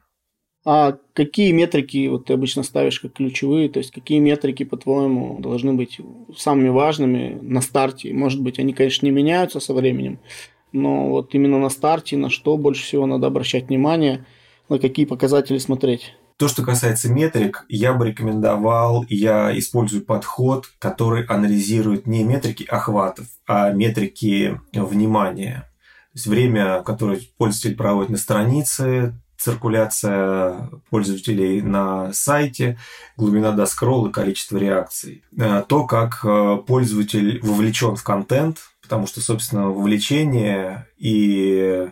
А какие метрики вот ты обычно ставишь как ключевые? То есть, какие метрики, по-твоему, должны быть самыми важными на старте? Может быть, они, конечно, не меняются со временем, но вот именно на старте на что больше всего надо обращать внимание, на какие показатели смотреть? То, что касается метрик, я бы рекомендовал, я использую подход, который анализирует не метрики охватов, а метрики внимания. То есть время, которое пользователь проводит на странице, циркуляция пользователей на сайте, глубина доскролла, количество реакций. То, как пользователь вовлечен в контент, потому что, собственно, вовлечение и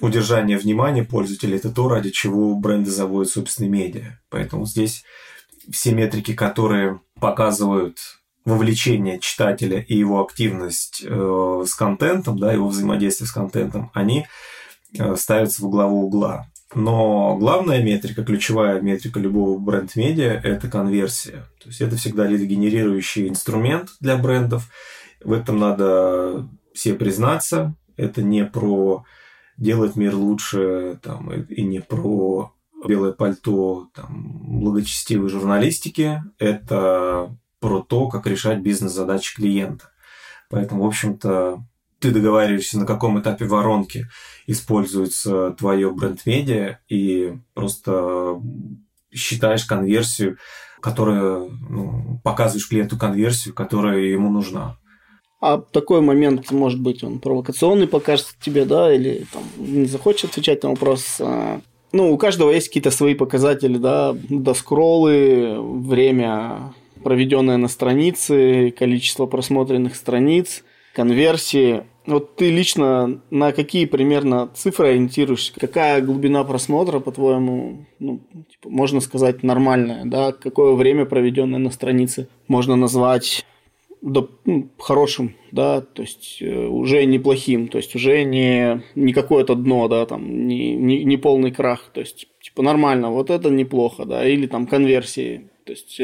удержание внимания пользователя – это то, ради чего бренды заводят собственные медиа. Поэтому здесь все метрики, которые показывают вовлечение читателя и его активность с контентом, да, его взаимодействие с контентом, они ставятся во главу угла. Но главная метрика, ключевая метрика любого бренд-медиа – это конверсия. То есть это всегда лидогенерирующий инструмент для брендов. В этом надо все признаться. Это не про делать мир лучше там, и не про белое пальто там, благочестивой журналистики. Это про то, как решать бизнес-задачи клиента. Поэтому, в общем-то, ты договариваешься, на каком этапе воронки используется твое бренд-медиа, и просто считаешь конверсию, которая, показываешь клиенту конверсию, которая ему нужна. А такой момент, может быть, он провокационный покажется тебе, да, или там, не захочешь отвечать на вопрос. У каждого есть какие-то свои показатели, да, доскроллы, время, проведенное на странице, количество просмотренных страниц, конверсии. Вот ты лично на какие примерно цифры ориентируешься? Какая глубина просмотра, по-твоему, можно сказать, нормальная? Да? Какое время, проведенное на странице, можно назвать хорошим, да, то есть уже неплохим, то есть уже не какое-то дно, да, там, не полный крах, то есть нормально, вот это неплохо, да, или там конверсии, то есть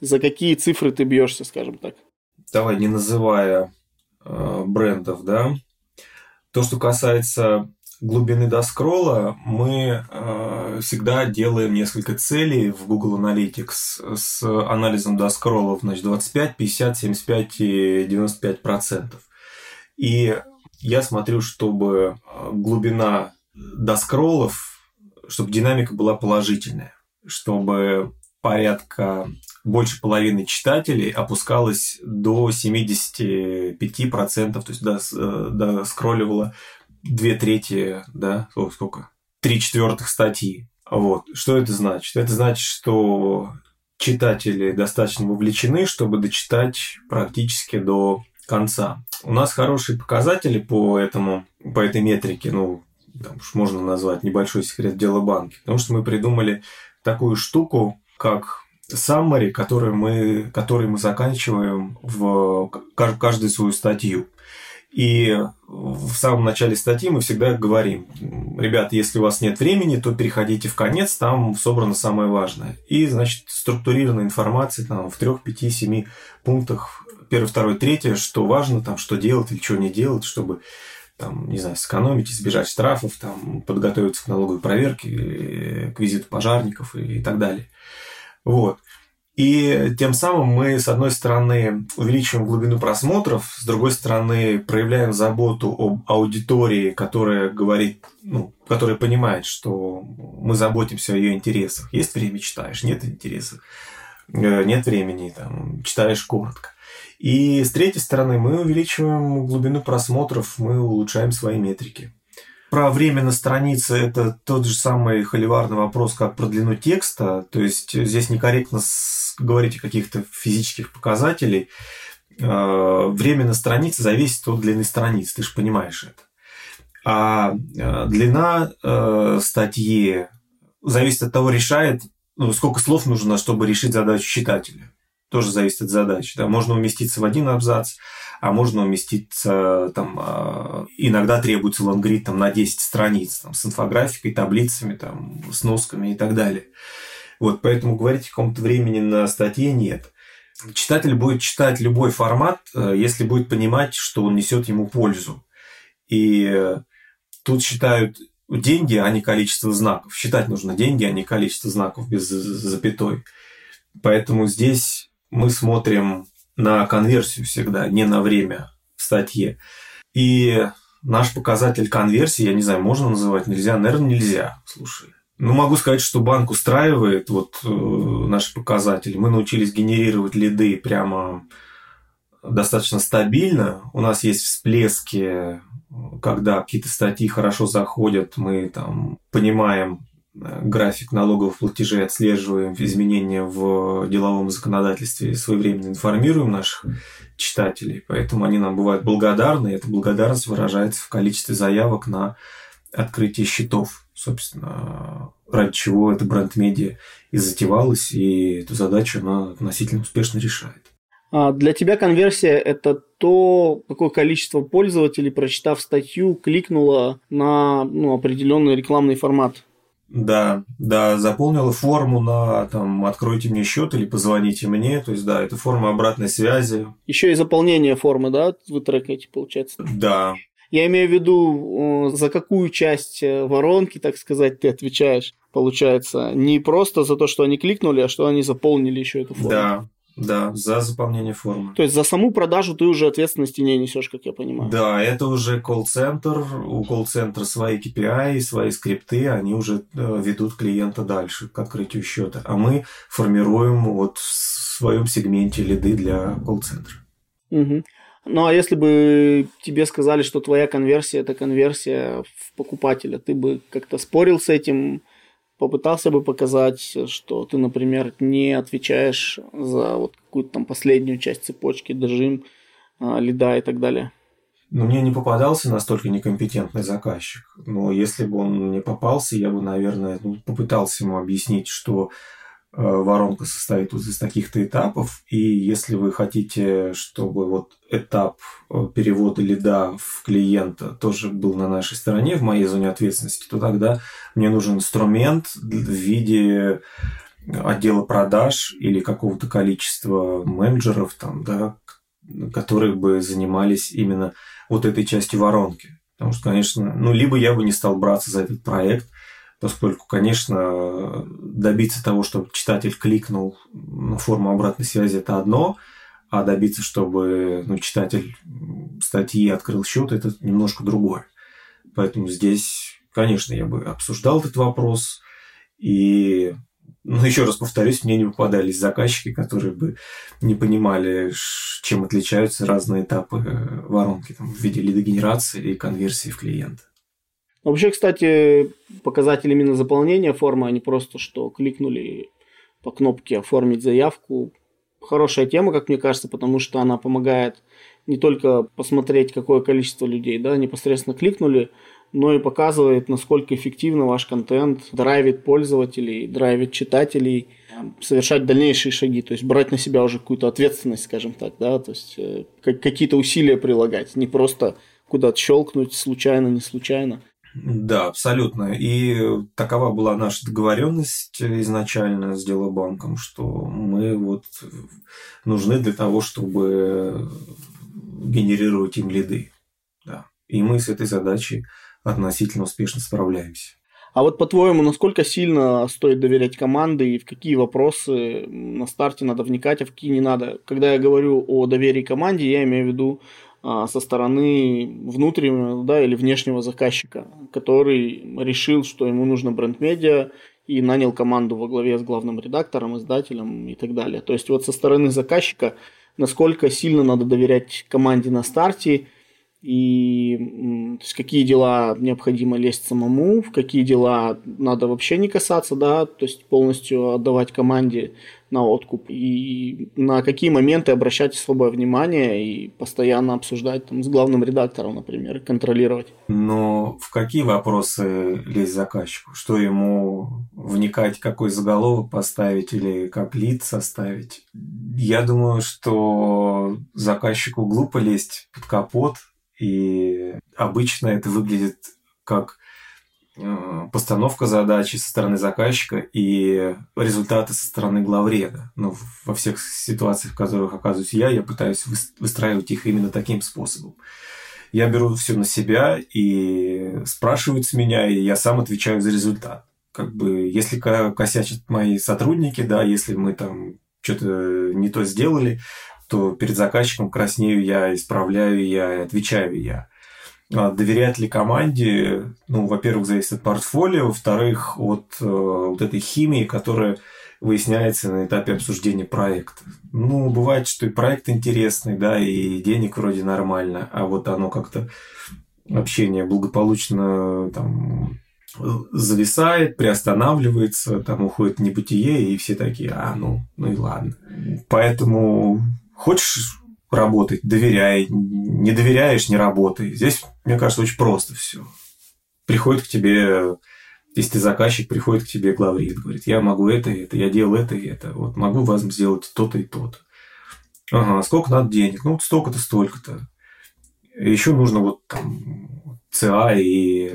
за какие цифры ты бьешься, скажем так? Давай, не называя брендов, да. То, что касается глубины доскролла, мы всегда делаем несколько целей в Google Analytics с анализом доскроллов, значит, 25, 50, 75 и 95%. И я смотрю, чтобы глубина доскроллов, чтобы динамика была положительная, чтобы порядка больше половины читателей опускалось до 75%, то есть доскролливало 2/3, да, сколько? 3/4 статьи. Вот. Что это значит? Это значит, что читатели достаточно вовлечены, чтобы дочитать практически до конца. У нас хорошие показатели по этой метрике, там уж можно назвать небольшой секрет дела банки, потому что мы придумали такую штуку, как саммари, который мы заканчиваем в каждую свою статью. И в самом начале статьи мы всегда говорим: ребята, если у вас нет времени, то переходите в конец, там собрано самое важное. И, значит, структурированная информация там, в 3, 5, 7 пунктах, 1, 2, 3, что важно, там, что делать или что не делать, чтобы там, не знаю, сэкономить, избежать штрафов, там, подготовиться к налоговой проверке, к визиту пожарников и так далее. Вот. И тем самым мы, с одной стороны, увеличиваем глубину просмотров, с другой стороны, проявляем заботу об аудитории, которая говорит, которая понимает, что мы заботимся о ее интересах. Есть время — читаешь, нет интересов, нет времени, читаешь коротко. И с третьей стороны, мы увеличиваем глубину просмотров, мы улучшаем свои метрики. Про время на странице — это тот же самый холиварный вопрос, как про длину текста. То есть здесь некорректно говорить о каких-то физических показателях. Время на странице зависит от длины страниц, ты же понимаешь это. А длина статьи зависит от того, решает, сколько слов нужно, чтобы решить задачу читателя. Тоже зависит от задачи. Да? Можно уместиться в один абзац, а можно уместиться, иногда требуется лонгрид на 10 страниц с инфографикой, таблицами, с носками и так далее. Вот, поэтому говорить о каком-то времени на статье нет. Читатель будет читать любой формат, если будет понимать, что он несет ему пользу. И тут считают деньги, а не количество знаков. Считать нужно деньги, а не количество знаков без запятой. Поэтому здесь мы смотрим на конверсию всегда, не на время в статье. И наш показатель конверсии, я не знаю, можно называть, нельзя? Наверное, нельзя. Слушай. Могу сказать, что банк устраивает наши показатели. Мы научились генерировать лиды прямо достаточно стабильно. У нас есть всплески, когда какие-то статьи хорошо заходят, мы понимаем график налоговых платежей, отслеживаем изменения в деловом законодательстве и своевременно информируем наших читателей. Поэтому они нам бывают благодарны, и эта благодарность выражается в количестве заявок на открытие счетов. Собственно, ради чего эта бренд-медиа и затевалась, и эту задачу она относительно успешно решает. Для тебя конверсия — это то, какое количество пользователей, прочитав статью, кликнуло на определенный рекламный формат. Да, заполнила форму на «откройте мне счет» или «позвоните мне». То есть, да, это форма обратной связи. Еще и заполнение формы, да, вы трекаете, получается? Да. Я имею в виду, за какую часть воронки, так сказать, ты отвечаешь, получается. Не просто за то, что они кликнули, а что они заполнили еще эту форму. Да, за заполнение формы. То есть за саму продажу ты уже ответственности не несешь, как я понимаю. Да, это уже колл-центр. У колл-центра свои KPI, свои скрипты, они уже ведут клиента дальше к открытию счета. А мы формируем в своем сегменте лиды для колл-центра. Угу. А если бы тебе сказали, что твоя конверсия – это конверсия в покупателя, ты бы как-то спорил с этим? Попытался бы показать, что ты, например, не отвечаешь за какую-то последнюю часть цепочки, дожим, лида и так далее? Мне не попадался настолько некомпетентный заказчик. Но если бы он мне попался, я бы, наверное, попытался ему объяснить, что воронка состоит из таких-то этапов, и если вы хотите, чтобы этап перевода лида в клиента тоже был на нашей стороне, в моей зоне ответственности, то тогда мне нужен инструмент в виде отдела продаж или какого-то количества менеджеров, которые бы занимались именно этой частью воронки. Потому что, конечно, либо я бы не стал браться за этот проект, поскольку, конечно, добиться того, чтобы читатель кликнул на форму обратной связи, это одно, а добиться, чтобы читатель статьи открыл счет, это немножко другое. Поэтому здесь, конечно, я бы обсуждал этот вопрос. И, еще раз повторюсь, мне не попадались заказчики, которые бы не понимали, чем отличаются разные этапы воронки в виде лидогенерации и конверсии в клиента. Вообще, кстати, показатель именно заполнения формы, а не просто, что кликнули по кнопке «Оформить заявку». Хорошая тема, как мне кажется, потому что она помогает не только посмотреть, какое количество людей, непосредственно кликнули, но и показывает, насколько эффективно ваш контент драйвит пользователей, драйвит читателей совершать дальнейшие шаги, то есть брать на себя уже какую-то ответственность, скажем так, то есть какие-то усилия прилагать, не просто куда-то щелкнуть случайно, не случайно. Да, абсолютно. И такова была наша договоренность изначально с Делобанком, что мы нужны для того, чтобы генерировать им лиды. Да. И мы с этой задачей относительно успешно справляемся. А вот по-твоему, насколько сильно стоит доверять команде и в какие вопросы на старте надо вникать, а в какие не надо? Когда я говорю о доверии команде, я имею в виду со стороны внутреннего, да, или внешнего заказчика, который решил, что ему нужно бренд-медиа и нанял команду во главе с главным редактором, издателем и так далее. То есть вот со стороны заказчика, насколько сильно надо доверять команде на старте, и то есть, какие дела необходимо лезть самому, в какие дела надо вообще не касаться, да, то есть полностью отдавать команде на откуп, и на какие моменты обращать особое внимание и постоянно обсуждать там, с главным редактором, например, контролировать. Но в какие вопросы лезть заказчику? Что ему вникать, какой заголовок поставить или как лид составить? Я думаю, что заказчику глупо лезть под капот, и обычно это выглядит как постановка задачи со стороны заказчика и результаты со стороны главреда. Но во всех ситуациях, в которых оказываюсь я пытаюсь выстраивать их именно таким способом. Я беру все на себя и спрашивают с меня, и я сам отвечаю за результат. Как бы, если косячат мои сотрудники, да, если мы там что-то не то сделали, то перед заказчиком краснею я, исправляю я, отвечаю я. Доверять ли команде? Ну, во-первых, зависит от портфолио, во-вторых, от вот этой химии, которая выясняется на этапе обсуждения проекта. Ну, бывает, что и проект интересный, да, и денег вроде нормально, а вот оно как-то, общение благополучно там зависает, приостанавливается, там уходит в небытие, и все такие, ну и ладно. Поэтому хочешь работать, доверяй, не доверяешь, не работай. Здесь, мне кажется, очень просто все. Приходит к тебе, если ты заказчик, приходит к тебе главред, говорит, я могу это и это, я делал это и это, вот могу вас сделать то-то и то-то. Ага, сколько надо денег? Ну, столько-то, столько-то. Еще нужно вот там ЦА и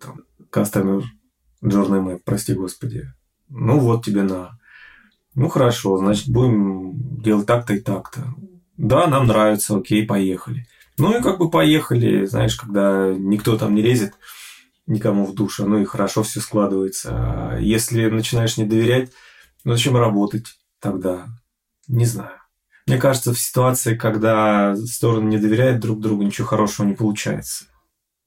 там, Customer Journey Map, прости господи. Ну, вот тебе на. Ну, хорошо, значит, будем делать так-то и так-то. Да, нам нравится, окей, поехали. Ну, и как бы поехали, знаешь, когда никто там не лезет никому в душу, ну, и хорошо все складывается. А если начинаешь не доверять, ну, зачем работать тогда? Не знаю. Мне кажется, в ситуации, когда стороны не доверяют друг другу, ничего хорошего не получается.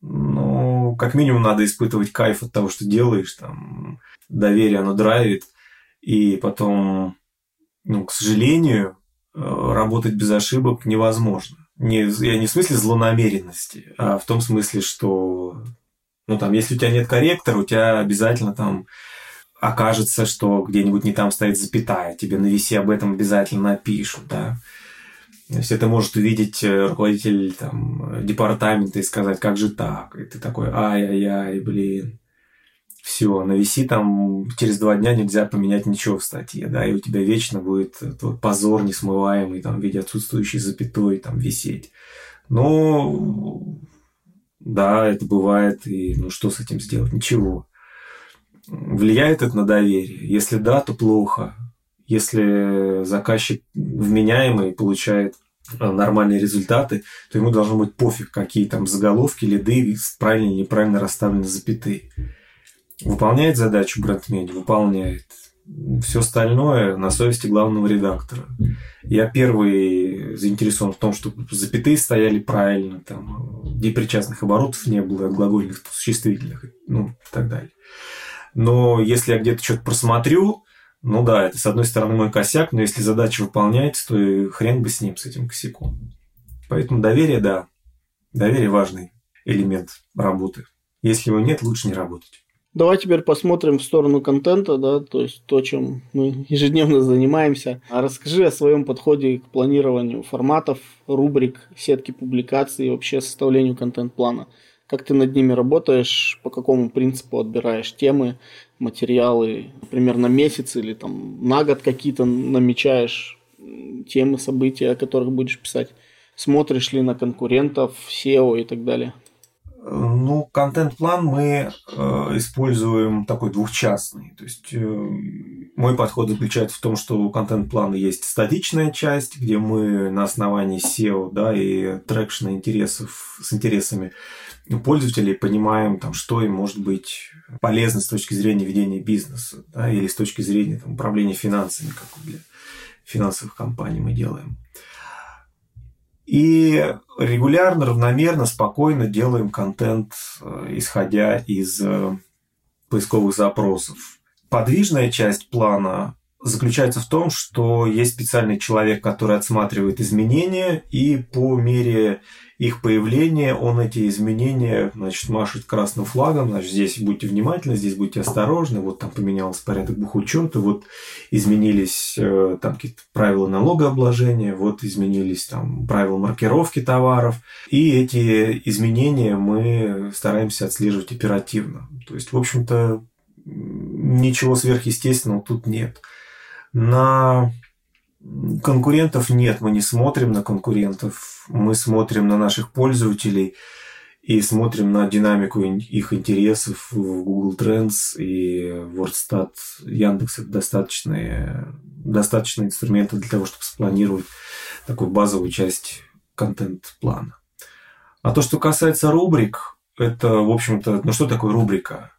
Ну, как минимум, надо испытывать кайф от того, что делаешь, там, доверие, оно драйвит. И потом, ну, к сожалению, работать без ошибок невозможно. Я не в смысле злонамеренности, а в том смысле, что, ну, там, если у тебя нет корректора, у тебя обязательно там окажется, что где-нибудь не там стоит запятая, тебе на висе об этом обязательно напишут, да. То есть это может увидеть руководитель там, департамента и сказать, как же так? И ты такой, ай-яй-яй, блин. Все, на виси там через 2 дня нельзя поменять ничего в статье, да, и у тебя вечно будет тот позор несмываемый там в виде отсутствующей запятой там висеть. Но да, это бывает, и ну что с этим сделать? Ничего. Влияет это на доверие? Если да, то плохо. Если заказчик вменяемый получает нормальные результаты, то ему должно быть пофиг, какие там заголовки, лиды, правильно или неправильно расставлены запятые. Выполняет задачу бренд-медиа? Выполняет. Все остальное на совести главного редактора. Я первый заинтересован в том, чтобы запятые стояли правильно, там, депричастных оборотов не было, глагольных существительных, ну, и так далее. Но если я где-то что-то просмотрю, ну да, это, с одной стороны, мой косяк, но если задача выполняется, то и хрен бы с ним, с этим косяком. Поэтому доверие, да. Доверие – важный элемент работы. Если его нет, лучше не работать. Давай теперь посмотрим в сторону контента, да, то есть то, чем мы ежедневно занимаемся. Расскажи о своем подходе к планированию форматов, рубрик, сетки публикаций и вообще составлению контент-плана. Как ты над ними работаешь, по какому принципу отбираешь темы, материалы, например, на месяц или там, на год какие-то намечаешь темы, события, о которых будешь писать. Смотришь ли на конкурентов, SEO и так далее. Ну, контент-план мы используем такой двухчастный. То есть мой подход заключается в том, что у контент-плана есть статичная часть, где мы на основании SEO, да, и трекшена интересов с интересами пользователей понимаем, там, что им может быть полезно с точки зрения ведения бизнеса, да, или с точки зрения там, управления финансами, как для финансовых компаний мы делаем. И регулярно, равномерно, спокойно делаем контент, исходя из поисковых запросов. Подвижная часть плана заключается в том, что есть специальный человек, который отсматривает изменения, и по мере их появления он эти изменения, значит, машет красным флагом, значит, здесь будьте внимательны, здесь будьте осторожны, вот там поменялся порядок бухучета, вот изменились там какие-то правила налогообложения, вот изменились там правила маркировки товаров, и эти изменения мы стараемся отслеживать оперативно. То есть, в общем-то, ничего сверхъестественного тут нет. На конкурентов нет, мы не смотрим на конкурентов, мы смотрим на наших пользователей и смотрим на динамику их интересов в Google Trends и Wordstat, Яндекс. Это достаточные инструменты для того, чтобы спланировать такую базовую часть контент-плана. А то, что касается рубрик, это, в общем-то, ну что такое рубрика?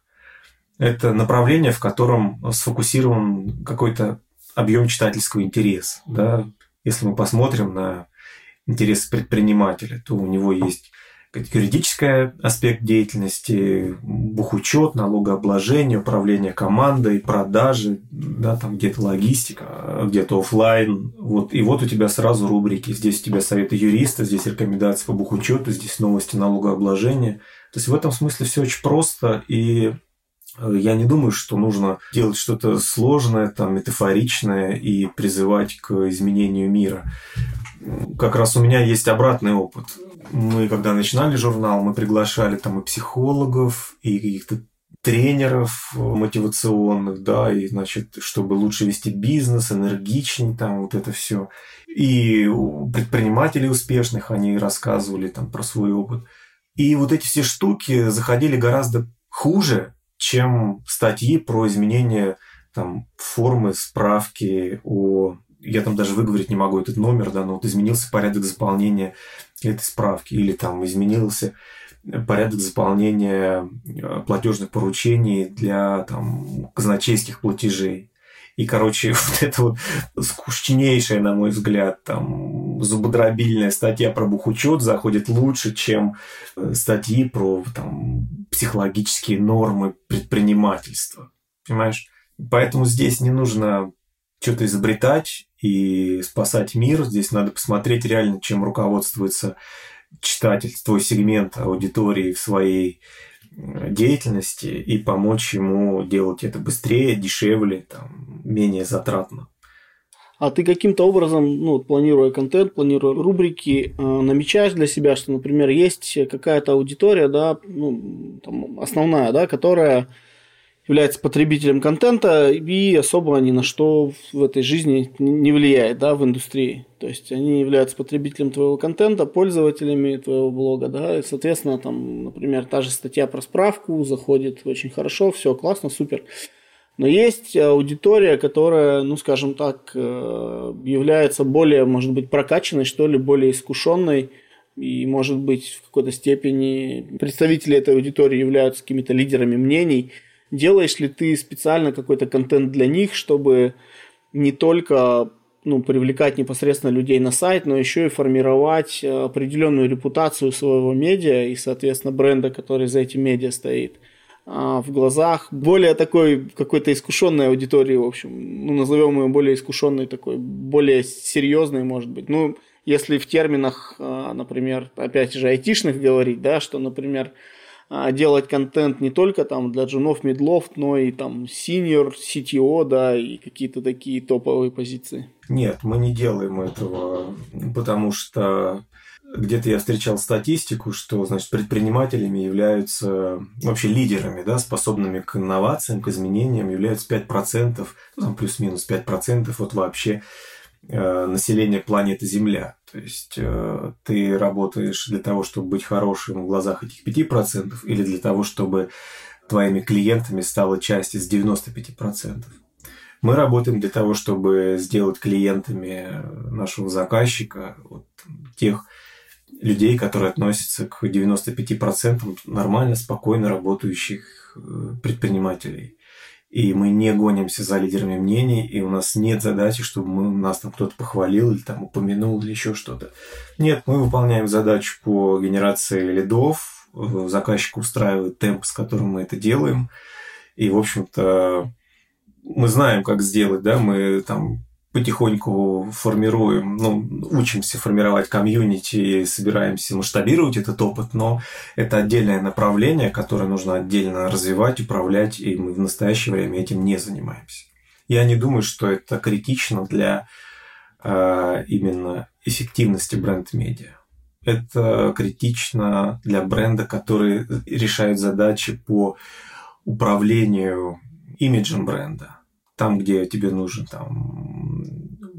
Это направление, в котором сфокусирован какой-то объем читательского интереса. Да? Если мы посмотрим на интересы предпринимателя, то у него есть юридический аспект деятельности, бухучет, налогообложение, управление командой, продажи, да, там где-то логистика, где-то офлайн. Вот. И вот у тебя сразу рубрики. Здесь у тебя советы юриста, здесь рекомендации по бухучету, здесь новости налогообложения. То есть в этом смысле все очень просто, и я не думаю, что нужно делать что-то сложное, там, метафоричное и призывать к изменению мира. Как раз у меня есть обратный опыт. Мы, когда начинали журнал, мы приглашали там и психологов, и каких-то тренеров мотивационных, да, и, значит, чтобы лучше вести бизнес, энергичнее, там, вот это все. И предприниматели успешных, они рассказывали там про свой опыт. И вот эти все штуки заходили гораздо хуже, чем статьи про изменение там, формы справки о... Я там даже выговорить не могу этот номер, да, но вот изменился порядок заполнения этой справки, или там изменился порядок заполнения платежных поручений для там, казначейских платежей. И, короче, вот это вот скучнейшая, на мой взгляд, там, зубодробильная статья про бухучет заходит лучше, чем статьи про там, психологические нормы предпринимательства. Понимаешь? Поэтому здесь не нужно что-то изобретать и спасать мир. Здесь надо посмотреть реально, чем руководствуется читатель, твой сегмент аудитории в своей деятельности и помочь ему делать это быстрее, дешевле, там, менее затратно. А ты каким-то образом, ну, планируя контент, планируя рубрики, намечаешь для себя, что, например, есть какая-то аудитория, да, ну, там, основная, да, которая является потребителем контента и особо ни на что в этой жизни не влияет, да, в индустрии. То есть они являются потребителем твоего контента, пользователями твоего блога, да, и, соответственно, там, например, та же статья про справку заходит очень хорошо, все классно, супер. Но есть аудитория, которая, ну, скажем так, является более, может быть, прокачанной, что ли, более искушенной. И, может быть, в какой-то степени представители этой аудитории являются какими-то лидерами мнений. Делаешь ли ты специально какой-то контент для них, чтобы не только, ну, привлекать непосредственно людей на сайт, но еще и формировать определенную репутацию своего медиа и, соответственно, бренда, который за этим медиа стоит, в глазах более такой какой-то искушенной аудитории, в общем, ну, назовем ее более искушенной, такой, более серьезной, может быть. Ну, если в терминах, например, опять же, айтишных говорить, да, что, например, делать контент не только там для джунов, мидлов, но и там senior, CTO, да, и какие-то такие топовые позиции. Нет, мы не делаем этого, потому что где-то я встречал статистику, что, значит, предпринимателями являются вообще лидерами, да, способными к инновациям, к изменениям являются 5%, ну, там плюс-минус 5% от вообще населения планеты Земля. То есть ты работаешь для того, чтобы быть хорошим в глазах этих 5%, или для того, чтобы твоими клиентами стала часть из 95%. Мы работаем для того, чтобы сделать клиентами нашего заказчика вот, тех людей, которые относятся к 95% нормально, спокойно работающих предпринимателей. И мы не гонимся за лидерами мнений, и у нас нет задачи, чтобы нас там кто-то похвалил, или там упомянул, или еще что-то. Нет, мы выполняем задачу по генерации лидов, заказчик устраивает темп, с которым мы это делаем, и, в общем-то, мы знаем, как сделать, да, мы там потихоньку формируем, учимся формировать комьюнити и собираемся масштабировать этот опыт, но это отдельное направление, которое нужно отдельно развивать, управлять, и мы в настоящее время этим не занимаемся. Я не думаю, что это критично для именно эффективности бренд-медиа. Это критично для бренда, который решает задачи по управлению имиджем бренда. Там, где тебе нужны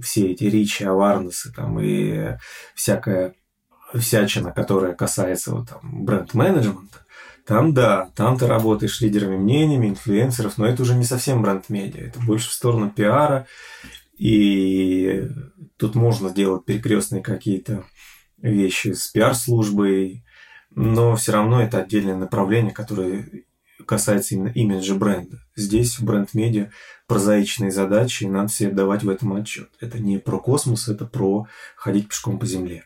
все эти речи, аварнесы и всякая всячина, которая касается бренд-менеджмента, там ты работаешь с лидерами мнениями, инфлюенсеров, но это уже не совсем бренд-медиа, это больше в сторону пиара, и тут можно сделать перекрестные какие-то вещи с пиар-службой, но все равно это отдельное направление, которое касается именно имиджа бренда. Здесь в бренд-медиа прозаичные задачи, и надо себе давать в этом отчет. Это не про космос, это про ходить пешком по земле.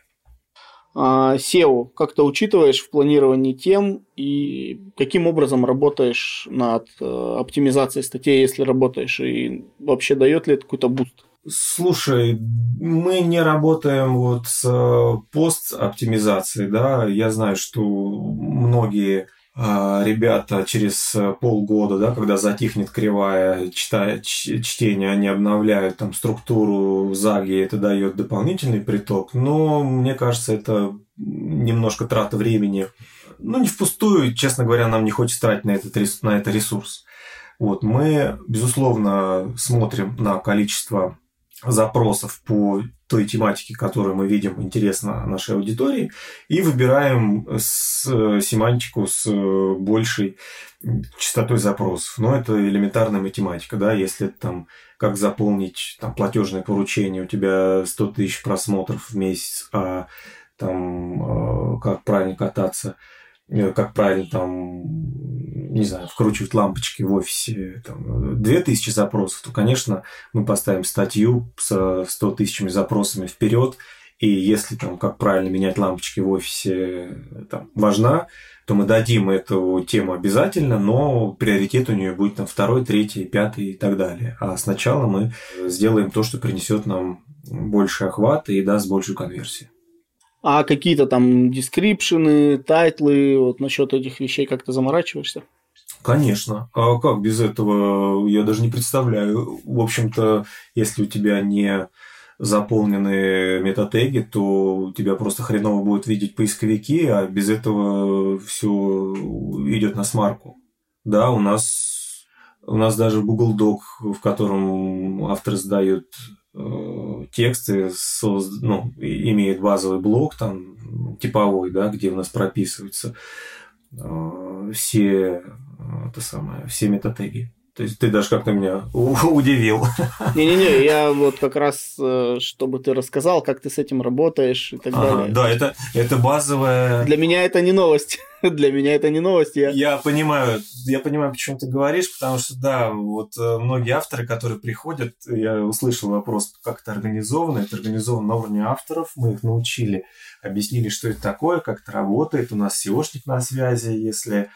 SEO как-то учитываешь в планировании тем, и каким образом работаешь над оптимизацией статей, если работаешь, и вообще дает ли это какой-то буст? Слушай, мы не работаем с пост-оптимизацией, да, я знаю, что многие ребята через полгода, да, когда затихнет кривая чтение, они обновляют структуру ЗАГИ, это дает дополнительный приток, но мне кажется, это немножко трата времени. Не впустую, честно говоря, нам не хочется тратить на это ресурс. Мы, безусловно, смотрим на количество запросов по той тематике, которую мы видим интересно нашей аудитории, и выбираем семантику с большей частотой запросов. Но это элементарная математика, да, если как заполнить платежное поручение, у тебя 100 тысяч просмотров в месяц, а как правильно кататься, как правильно вкручивать лампочки в офисе, 2000 запросов, то, конечно, мы поставим статью со 100 тысячами запросами вперед, и если как правильно менять лампочки в офисе важна, то мы дадим эту тему обязательно, но приоритет у нее будет 2, 3, 5 и так далее. А сначала мы сделаем то, что принесет нам больше охвата и даст большую конверсию. А какие-то дескрипшены, тайтлы, насчет этих вещей как-то заморачиваешься? Конечно. А как без этого? Я даже не представляю. В общем-то, если у тебя не заполнены метатеги, то тебя просто хреново будут видеть поисковики, а без этого все идет на смарку. Да, у нас даже Google Doc, в котором авторы сдают тексты, имеет базовый блок типовой, да, где у нас прописываются все метатеги. То есть ты даже как-то меня удивил. Не-не-не, я как раз, чтобы ты рассказал, как ты с этим работаешь и так далее. Да, это базовое... Для меня это не новость. Я понимаю, почему ты говоришь, потому что, да, многие авторы, которые приходят, я услышал вопрос, как это организовано на уровне авторов, мы их научили, объяснили, что это такое, как это работает, у нас SEOшник на связи, если...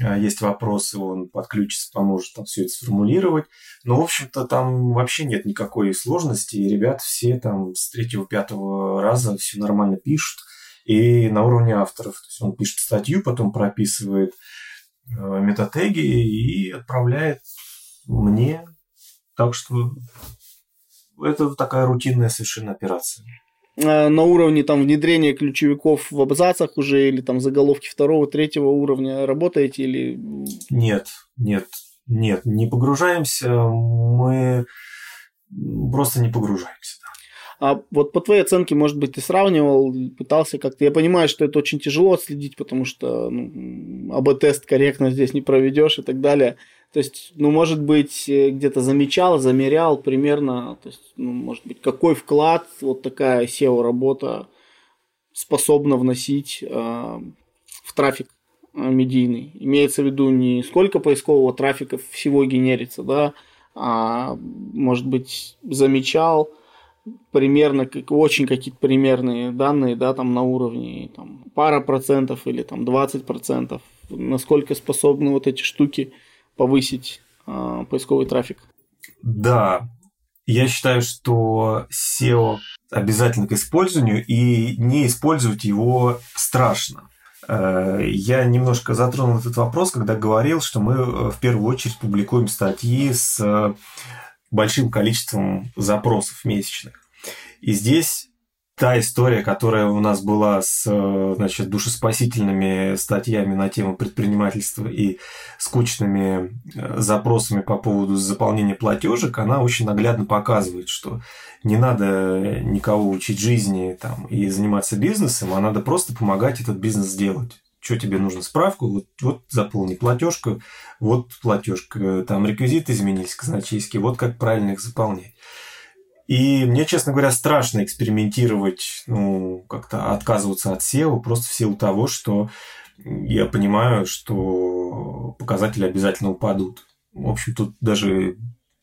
Есть вопросы, он подключится, поможет все это сформулировать. Но, в общем-то, там вообще нет никакой сложности. И ребята все с 3-5 раза все нормально пишут. И на уровне авторов. То есть он пишет статью, потом прописывает метатеги и отправляет мне. Так что это такая рутинная совершенно операция. На уровне внедрения ключевиков в абзацах уже или заголовки 2-3 уровня работаете или... Нет, не погружаемся, мы просто не погружаемся. Да. А вот по твоей оценке, может быть, ты сравнивал, пытался как-то... Я понимаю, что это очень тяжело отследить, потому что АБ-тест корректно здесь не проведешь и так далее. То есть, может быть, где-то замечал, замерял примерно, то есть, может быть, какой вклад вот такая SEO-работа способна вносить в трафик медийный. Имеется в виду не сколько поискового трафика всего генерится, да, а, может быть, замечал примерно, очень какие-то примерные данные, да, там на уровне там, пара процентов или там 20%, насколько способны вот эти штуки повысить поисковый трафик. Да, я считаю, что SEO обязательно к использованию, и не использовать его страшно. Я немножко затронул этот вопрос, когда говорил, что мы в первую очередь публикуем статьи с большим количеством запросов месячных. И здесь та история, которая у нас была с, значит, душеспасительными статьями на тему предпринимательства и скучными запросами по поводу заполнения платежек, она очень наглядно показывает, что не надо никого учить жизни там, и заниматься бизнесом, а надо просто помогать этот бизнес делать. Что тебе нужно? Справку? Вот заполни платежку, вот платежка. Там реквизиты изменились казначейские, вот как правильно их заполнять. И мне, честно говоря, страшно экспериментировать, как-то отказываться от SEO, просто в силу того, что я понимаю, что показатели обязательно упадут. В общем, тут даже,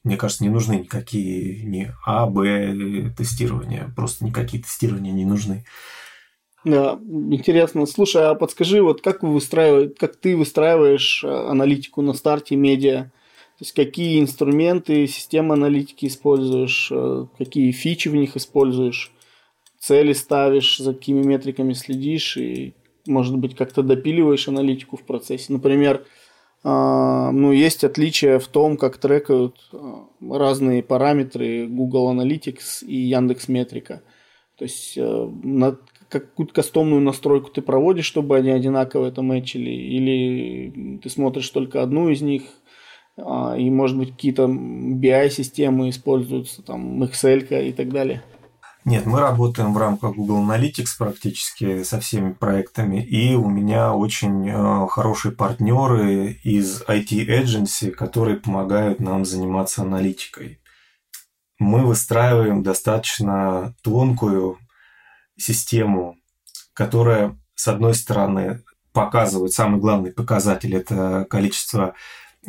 мне кажется, не нужны никакие ни А, Б тестирования, просто никакие тестирования не нужны. Да, интересно. Слушай, а подскажи, вот как ты выстраиваешь аналитику на старте медиа? То есть, какие инструменты системы аналитики используешь, какие фичи в них используешь, цели ставишь, за какими метриками следишь и, может быть, как-то допиливаешь аналитику в процессе. Например, есть отличия в том, как трекают разные параметры Google Analytics и Яндекс.Метрика. То есть, какую-то кастомную настройку ты проводишь, чтобы они одинаково это мэтчили, или ты смотришь только одну из них, и, может быть, какие-то BI-системы используются, там, Excel-ка и так далее? Нет, мы работаем в рамках Google Analytics практически со всеми проектами, и у меня очень хорошие партнеры из IT-эдженси, которые помогают нам заниматься аналитикой. Мы выстраиваем достаточно тонкую систему, которая, с одной стороны, показывает, самый главный показатель – это количество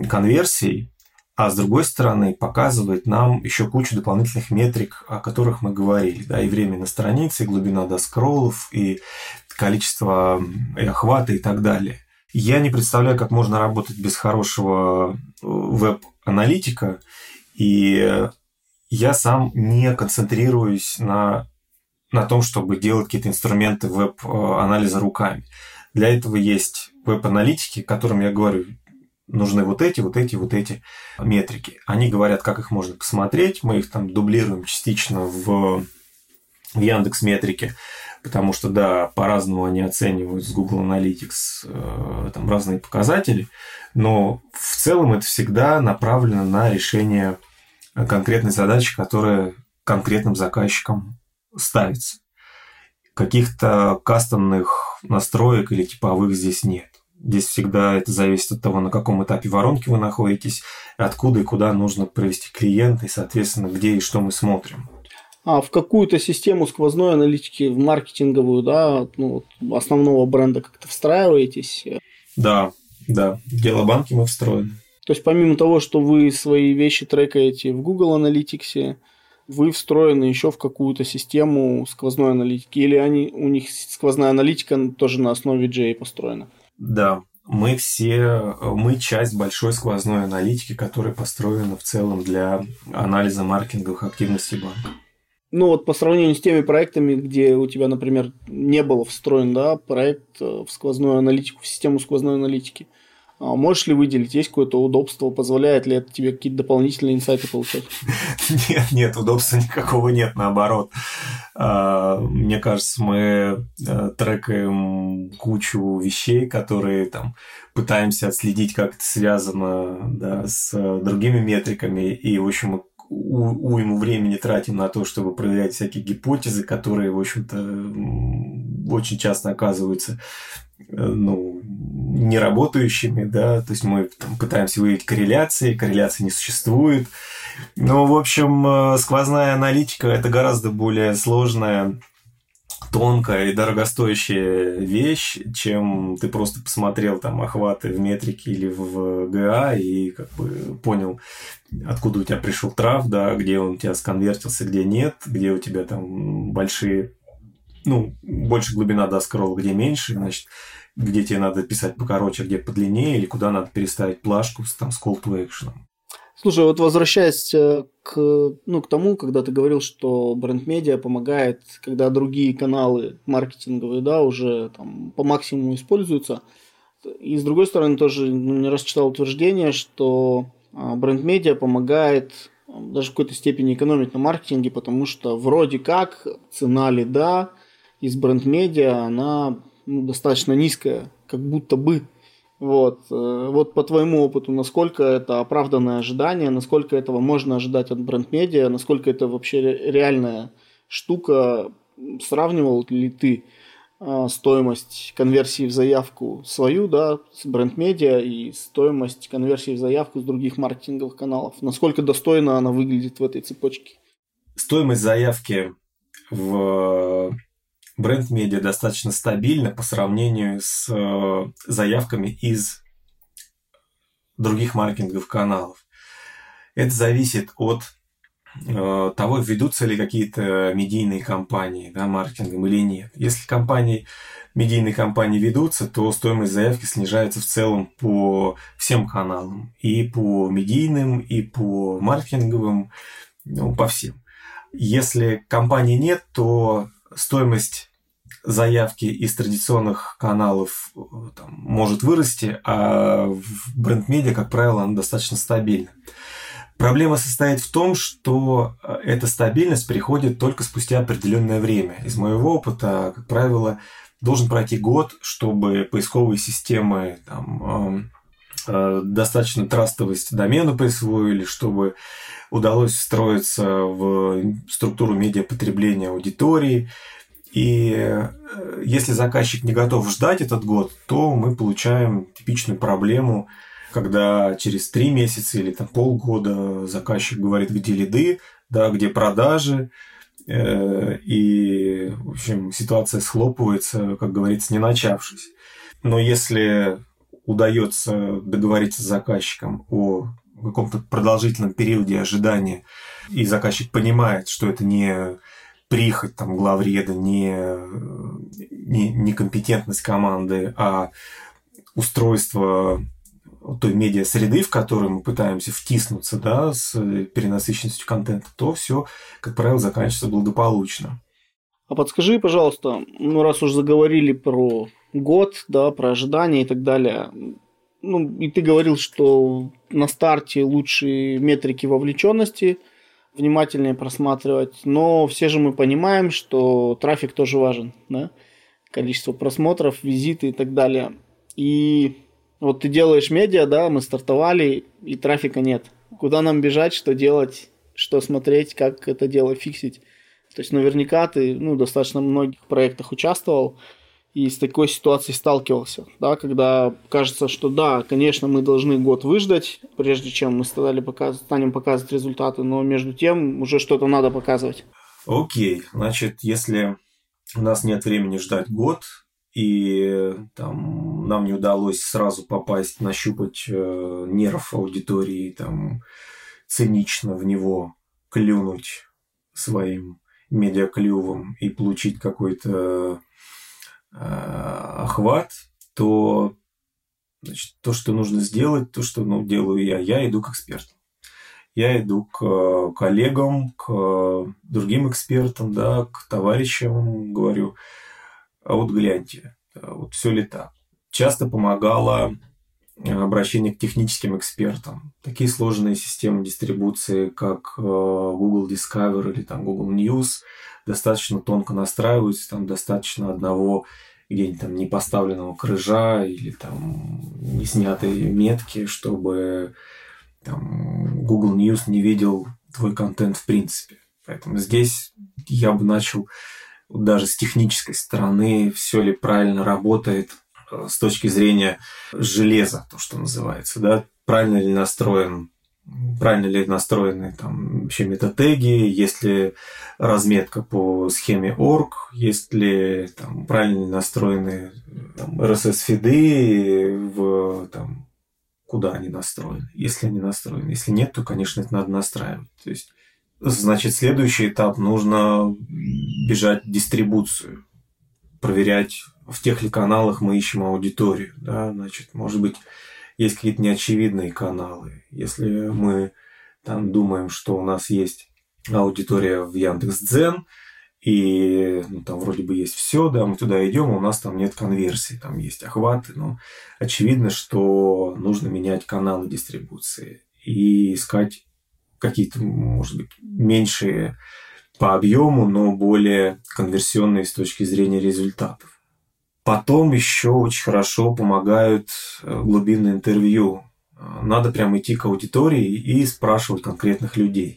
конверсий, а с другой стороны показывает нам еще кучу дополнительных метрик, о которых мы говорили, да, и время на странице, и глубина доскроллов, и количество охвата и так далее. Я не представляю, как можно работать без хорошего веб-аналитика, и я сам не концентрируюсь на том, чтобы делать какие-то инструменты веб-анализа руками. Для этого есть веб-аналитики, которым я говорю, нужны вот эти метрики. Они говорят, как их можно посмотреть. Мы их там дублируем частично в Яндекс.Метрике, потому что, да, по-разному они оценивают с Google Analytics там разные показатели, но в целом это всегда направлено на решение конкретной задачи, которая конкретным заказчикам ставится. Каких-то кастомных настроек или типовых здесь нет. Здесь всегда это зависит от того, на каком этапе воронки вы находитесь, откуда и куда нужно привести клиента, и, соответственно, где и что мы смотрим. А в какую-то систему сквозной аналитики, в маркетинговую, да, основного бренда как-то встраиваетесь? Да. В Делобанке мы встроены. То есть, помимо того, что вы свои вещи трекаете в Google Analytics, вы встроены еще в какую-то систему сквозной аналитики? Или у них сквозная аналитика тоже на основе GA построена? Да, мы часть большой сквозной аналитики, которая построена в целом для анализа маркетинговых активностей банка. По сравнению с теми проектами, где у тебя, например, не было встроен, да, проект в сквозную аналитику, в систему сквозной аналитики, можешь ли выделить, есть какое-то удобство, позволяет ли это тебе какие-то дополнительные инсайты получать? Нет, удобства никакого нет, наоборот. Мне кажется, мы трекаем кучу вещей, которые там пытаемся отследить, как это связано, да, с другими метриками, и, в общем, уйму времени тратим на то, чтобы проверять всякие гипотезы, которые, в общем-то, очень часто оказываются неработающими, да, то есть мы там пытаемся выявить корреляции, корреляции не существует. Но, в общем, сквозная аналитика – это гораздо более сложная, тонкая и дорогостоящая вещь, чем ты просто посмотрел там охваты в метрике или в ГА и как бы понял, откуда у тебя пришел трав, да, где он у тебя сконвертился, где нет, где у тебя там большие, больше глубина доскролла, где меньше, значит, где тебе надо писать покороче, где подлиннее, или куда надо переставить плашку там, с call to action. Слушай, вот возвращаясь к тому, когда ты говорил, что бренд-медиа помогает, когда другие каналы маркетинговые, да, уже там по максимуму используются. И с другой стороны, тоже не раз читал утверждение, что бренд-медиа помогает даже в какой-то степени экономить на маркетинге, потому что вроде как цена лида из бренд-медиа, она достаточно низкая, как будто бы. Вот по твоему опыту, насколько это оправданное ожидание, насколько этого можно ожидать от бренд-медиа, насколько это вообще реальная штука, сравнивал ли ты стоимость конверсии в заявку свою, да, с бренд-медиа и стоимость конверсии в заявку с других маркетинговых каналов? Насколько достойно она выглядит в этой цепочке? Стоимость заявки в бренд-медиа достаточно стабильно по сравнению с заявками из других маркетинговых каналов. Это зависит от того, ведутся ли какие-то медийные кампании, да, маркетингом или нет. Если медийные кампании ведутся, то стоимость заявки снижается в целом по всем каналам. И по медийным, и по маркетинговым, по всем. Если кампании нет, то стоимость заявки из традиционных каналов там может вырасти, а в бренд-медиа, как правило, она достаточно стабильна. Проблема состоит в том, что эта стабильность приходит только спустя определенное время. Из моего опыта, как правило, должен пройти год, чтобы поисковые системы там, достаточно трастовость домену присвоили, чтобы удалось встроиться в структуру медиапотребления аудитории. И если заказчик не готов ждать этот год, то мы получаем типичную проблему, когда через 3 месяца или там, полгода заказчик говорит, где лиды, да, где продажи. И, в общем, ситуация схлопывается, как говорится, не начавшись. Но если удается договориться с заказчиком о каком-то продолжительном периоде ожидания, и заказчик понимает, что это не прихоть там, главреда, не компетентность команды, а устройство той медиа-среды, в которую мы пытаемся втиснуться, да, с перенасыщенностью контента, то все, как правило, заканчивается благополучно. А подскажи, пожалуйста, раз уж заговорили про год, да, про ожидания и так далее. И ты говорил, что на старте лучшие метрики вовлеченности, внимательнее просматривать, но все же мы понимаем, что трафик тоже важен, да? Количество просмотров, визиты и так далее. И вот ты делаешь медиа, да, мы стартовали, и трафика нет. Куда нам бежать, что делать, что смотреть, как это дело фиксить? То есть наверняка ты, достаточно многих проектах участвовал, и с такой ситуацией сталкивался, да, когда кажется, что да, конечно, мы должны год выждать, прежде чем мы станем показывать результаты, но между тем уже что-то надо показывать. Окей, значит, если у нас нет времени ждать год, и там, нам не удалось сразу попасть, нащупать нерв аудитории, там, цинично в него клюнуть своим медиаклювом и получить какой-то охват, то, значит, то, что нужно сделать, то, что делаю я иду к экспертам. Я иду к коллегам, к другим экспертам, да, к товарищам, говорю, а вот гляньте, вот все ли так. Часто помогало обращение к техническим экспертам. Такие сложные системы дистрибуции, как Google Discover или там, Google News, достаточно тонко настраиваются, там достаточно одного где-нибудь там непоставленного крыжа или там неснятой метки, чтобы там Google News не видел твой контент в принципе. Поэтому здесь я бы начал даже с технической стороны, все ли правильно работает с точки зрения железа, то, что называется, да, правильно ли настроены там вообще метатеги, есть ли разметка по схеме орг, есть ли там правильно настроены RSS-фиды, куда они настроены, если они настроены. Если нет, то, конечно, это надо настраивать. То есть, значит, следующий этап, нужно бежать в дистрибуцию, проверять, в тех ли каналах мы ищем аудиторию, да, значит, может быть, есть какие-то неочевидные каналы. Если мы там думаем, что у нас есть аудитория в Яндекс.Дзен, и там вроде бы есть все, да, мы туда идем, у нас там нет конверсии, там есть охваты, но очевидно, что нужно менять каналы дистрибуции и искать какие-то, может быть, меньшие по объему, но более конверсионные с точки зрения результатов. Потом еще очень хорошо помогают глубинные интервью. Надо прям идти к аудитории и спрашивать конкретных людей.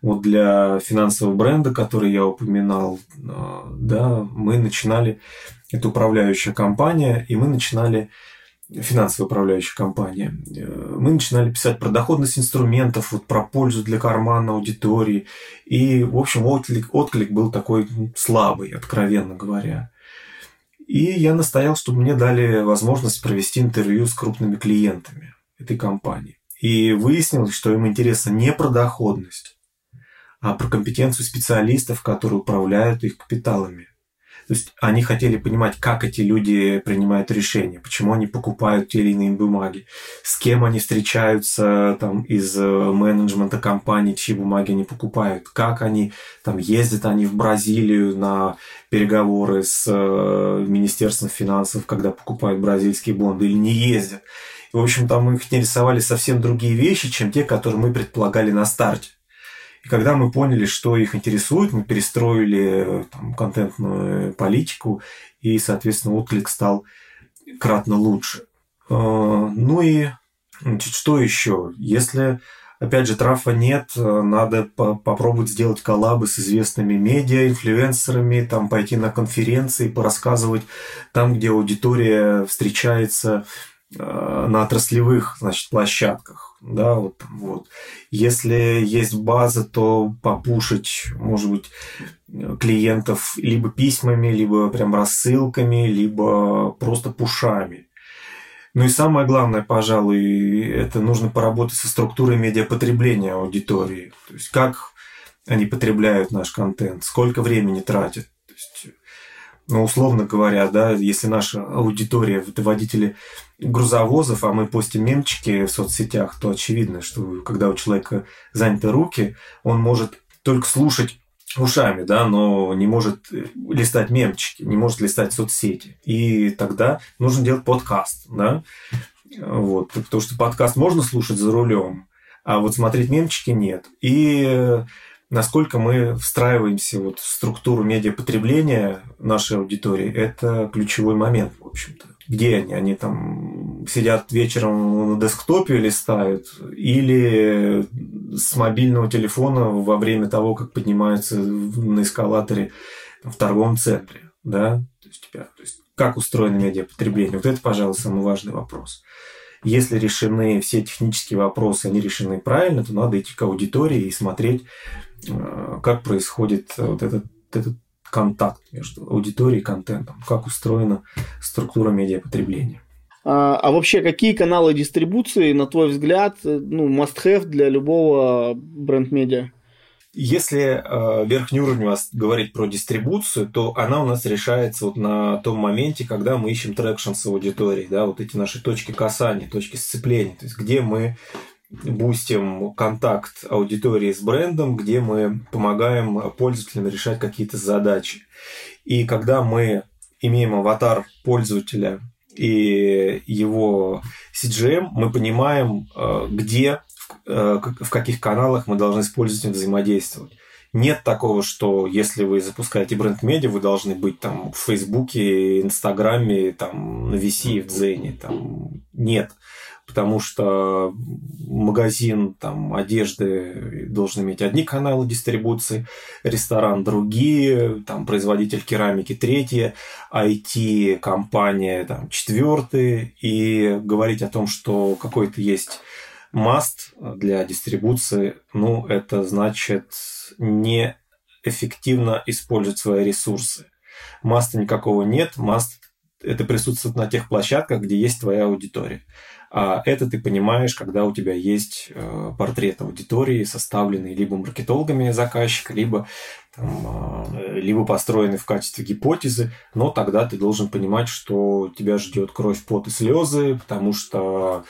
Вот для финансового бренда, который я упоминал, да, мы начинали, это управляющая компания, и мы начинали, финансовая управляющая компания, мы начинали писать про доходность инструментов, вот, про пользу для кармана аудитории. И, в общем, отклик был такой слабый, откровенно говоря. И я настоял, чтобы мне дали возможность провести интервью с крупными клиентами этой компании. И выяснилось, что им интересно не про доходность, а про компетенцию специалистов, которые управляют их капиталами. То есть они хотели понимать, как эти люди принимают решения, почему они покупают те или иные бумаги, с кем они встречаются там, из менеджмента компании, чьи бумаги они покупают, как они там, ездят они в Бразилию на переговоры с Министерством финансов, когда покупают бразильские бонды, или не ездят. И, в общем, там мы их интересовали совсем другие вещи, чем те, которые мы предполагали на старте. И когда мы поняли, что их интересует, мы перестроили там контентную политику, и, соответственно, отклик стал кратно лучше. Ну и, значит, что еще? Если, опять же, трафа нет, надо попробовать сделать коллабы с известными медиа, инфлюенсерами, там, пойти на конференции, порассказывать там, где аудитория встречается на отраслевых, значит, площадках. Да, вот. Если есть база, то попушить, может быть, клиентов либо письмами, либо прям рассылками, либо просто пушами. Ну и самое главное, пожалуй, это нужно поработать со структурой медиапотребления аудитории. То есть как они потребляют наш контент, сколько времени тратят. То есть, ну, условно говоря, да, если наша аудитория, это водители грузовозов, а мы постим мемчики в соцсетях, то очевидно, что когда у человека заняты руки, он может только слушать ушами, да, но не может листать мемчики, не может листать соцсети. И тогда нужно делать подкаст, да, вот, потому что подкаст можно слушать за рулем, а вот смотреть мемчики нет. И насколько мы встраиваемся вот в структуру медиапотребления нашей аудитории, это ключевой момент, в общем-то. Где они? Они там сидят вечером на десктопе листают или с мобильного телефона во время того, как поднимаются на эскалаторе в торговом центре, да? То есть как устроено медиапотребление? Вот это, пожалуй, самый важный вопрос. Если решены все технические вопросы, они решены правильно, то надо идти к аудитории и смотреть, как происходит вот этот контакт между аудиторией и контентом, как устроена структура медиапотребления. А вообще, какие каналы дистрибуции, на твой взгляд, ну, must-have для любого бренд-медиа? Если верхний уровень говорить про дистрибуцию, то она у нас решается вот на том моменте, когда мы ищем трекшн с аудиторией, да, вот эти наши точки касания, точки сцепления, то есть где мы бустим контакт аудитории с брендом, где мы помогаем пользователям решать какие-то задачи. И когда мы имеем аватар пользователя и его CGM, мы понимаем, где, в каких каналах мы должны с пользователем взаимодействовать. Нет такого, что если вы запускаете бренд-медиа, вы должны быть там в Фейсбуке, Инстаграме, там на VC, в Дзене. Там. Нет. Потому что магазин там, одежды должен иметь одни каналы дистрибуции, ресторан другие, там, производитель керамики третьи, IT-компания там, четвертые. И говорить о том, что какой-то есть маст для дистрибуции, ну, это значит неэффективно использовать свои ресурсы. Маста никакого нет, маст – это присутствует на тех площадках, где есть твоя аудитория. А это ты понимаешь, когда у тебя есть портрет аудитории, составленный либо маркетологами заказчика, либо, либо построенный в качестве гипотезы, но тогда ты должен понимать, что тебя ждет кровь, пот и слезы, потому что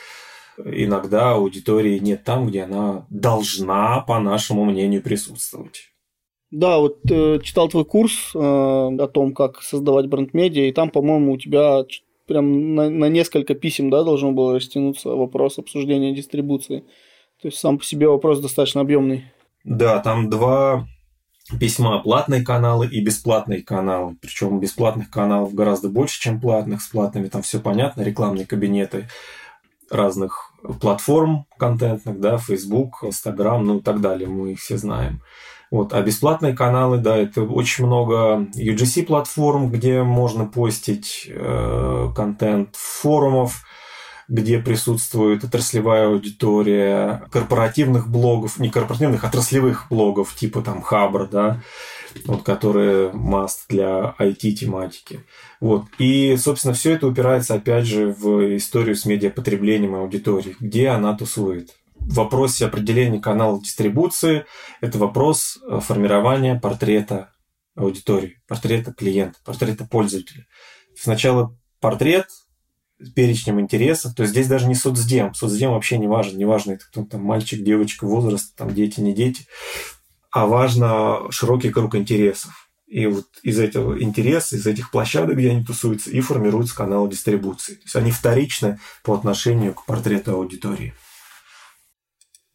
иногда аудитории нет там, где она должна, по нашему мнению, присутствовать. Да, вот читал твой курс о том, как создавать бренд-медиа, и там, по-моему, у тебя прям на несколько писем, да, должно было растянуться вопрос обсуждения дистрибуции. То есть сам по себе вопрос достаточно объемный. Да, там 2 письма: платные каналы и бесплатные каналы. Причем бесплатных каналов гораздо больше, чем платных. С платными там все понятно, рекламные кабинеты разных платформ контентных, да, Facebook, Instagram, ну и так далее, мы их все знаем. Вот. А бесплатные каналы, да, это очень много UGC-платформ, где можно постить контент, форумов, где присутствует отраслевая аудитория, корпоративных блогов, не корпоративных, а отраслевых блогов, типа там Хабр, да, вот, которые must для IT-тематики. Вот. И, собственно, все это упирается, опять же, в историю с медиапотреблением аудитории, где она тусует. В вопросе определения канала дистрибуции – это вопрос формирования портрета аудитории, портрета клиента, портрета пользователя. Сначала портрет с перечнем интересов, то есть здесь даже не соцдем, соцдем вообще не важен, не важно, это кто там мальчик, девочка, возраст, там дети, не дети, а важно широкий круг интересов. И вот из этого интереса, из этих площадок, где они тусуются, и формируются каналы дистрибуции. То есть они вторичны по отношению к портрету аудитории.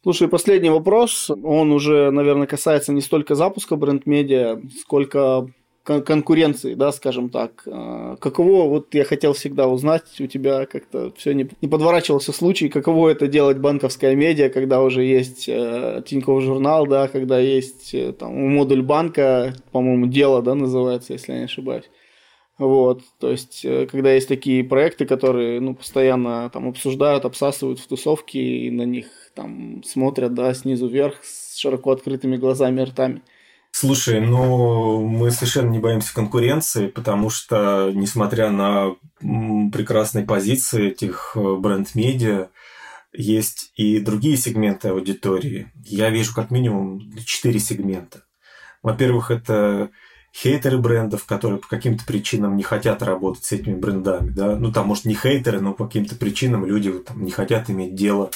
Слушай, последний вопрос, он уже, наверное, касается не столько запуска бренд-медиа, сколько конкуренции, да, скажем так. Каково, вот я хотел всегда узнать, у тебя как-то все не подворачивался случай, каково это делать банковская медиа, когда уже есть Тинькофф журнал, да, когда есть там модуль банка, по-моему, дело, да, называется, если я не ошибаюсь. Вот, то есть, когда есть такие проекты, которые, ну, постоянно там обсуждают, обсасывают в тусовке и на них там смотрят, да, снизу вверх с широко открытыми глазами и ртами. Слушай, ну, мы совершенно не боимся конкуренции, потому что, несмотря на прекрасные позиции этих бренд-медиа, есть и другие сегменты аудитории. Я вижу как минимум 4 сегмента. Во-первых, это хейтеры брендов, которые по каким-то причинам не хотят работать с этими брендами. Да? Ну, там, может, не хейтеры, но по каким-то причинам люди вот, там, не хотят иметь дело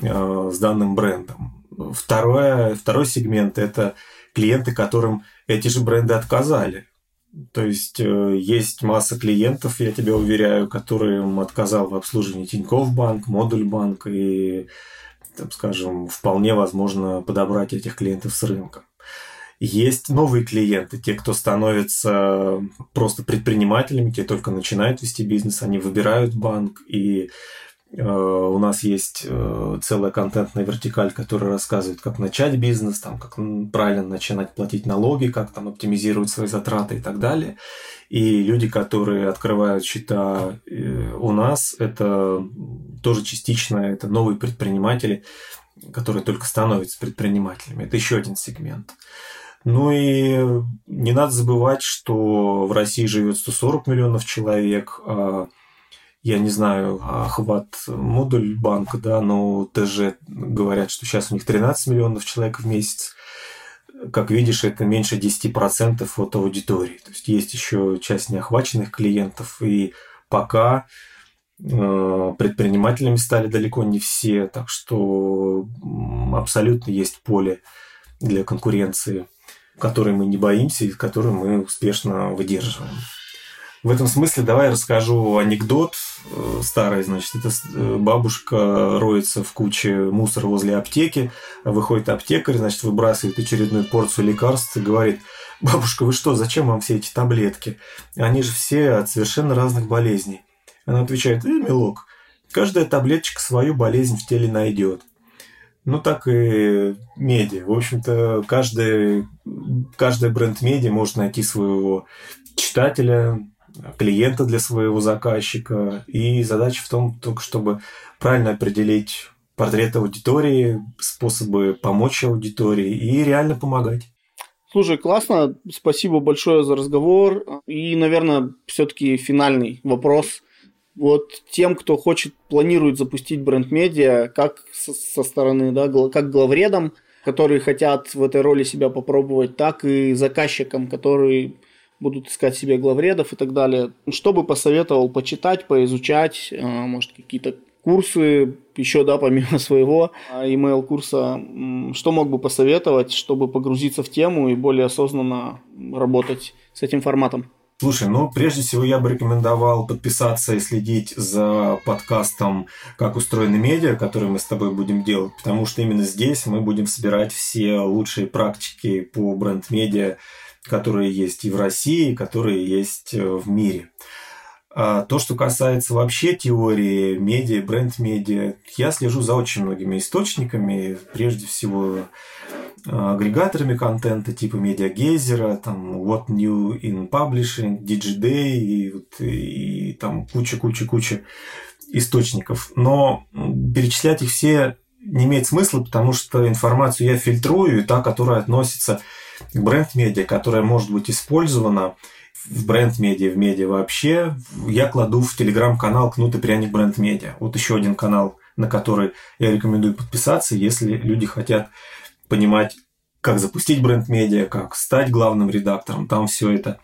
с данным брендом. Второй сегмент – это клиенты, которым эти же бренды отказали. То есть, есть масса клиентов, я тебя уверяю, которым отказал в обслуживании Тинькофф банк, Модуль банк и, там, скажем, вполне возможно подобрать этих клиентов с рынка. Есть новые клиенты, те, кто становится просто предпринимателями, те только начинают вести бизнес, они выбирают банк. И у нас есть целая контентная вертикаль, которая рассказывает, как начать бизнес, там, как правильно начинать платить налоги, как там оптимизировать свои затраты и так далее. И люди, которые открывают счета у нас, это тоже частично это новые предприниматели, которые только становятся предпринимателями. Это еще один сегмент. Ну и не надо забывать, что в России живет 140 миллионов человек. Я не знаю охват Модуль банка, да, но ТЖ говорят, что сейчас у них 13 миллионов человек в месяц. Как видишь, это меньше 10% от аудитории. То есть есть еще часть неохваченных клиентов. И пока предпринимателями стали далеко не все. Так что абсолютно есть поле для конкуренции, которой мы не боимся и которую мы успешно выдерживаем. В этом смысле давай расскажу анекдот старый. Значит, это бабушка роется в куче мусора возле аптеки, выходит аптекарь, значит, выбрасывает очередную порцию лекарств и говорит: бабушка, вы что, зачем вам все эти таблетки? Они же все от совершенно разных болезней. Она отвечает: милок, каждая таблеточка свою болезнь в теле найдет. Ну, так и медиа. В общем-то, каждый бренд медиа может найти своего читателя, клиента для своего заказчика. И задача в том, только чтобы правильно определить портрет аудитории, способы помочь аудитории и реально помогать. Слушай, классно. Спасибо большое за разговор. И, наверное, все-таки финальный вопрос. Вот тем, кто планирует запустить бренд-медиа, как со стороны, да, как главредам, которые хотят в этой роли себя попробовать, так и заказчикам, которые будут искать себе главредов и так далее. Что бы посоветовал почитать, поизучать, может, какие-то курсы, еще, да, помимо своего email-курса, что мог бы посоветовать, чтобы погрузиться в тему и более осознанно работать с этим форматом? Слушай, прежде всего я бы рекомендовал подписаться и следить за подкастом «Как устроены медиа», который мы с тобой будем делать, потому что именно здесь мы будем собирать все лучшие практики по бренд-медиа, которые есть и в России, и которые есть в мире. А то, что касается вообще теории медиа, бренд-медиа, я слежу за очень многими источниками, прежде всего агрегаторами контента типа MediaGazer, там What New in Publishing, Digiday и там куча источников. Но перечислять их все не имеет смысла, потому что информацию я фильтрую, и та, которая относится к бренд-медиа, которая может быть использована в бренд-медиа, в медиа вообще, я кладу в телеграм-канал «Кнут и пряник бренд-медиа». Вот еще один канал, на который я рекомендую подписаться, если люди хотят понимать, как запустить бренд-медиа, как стать главным редактором. Там все это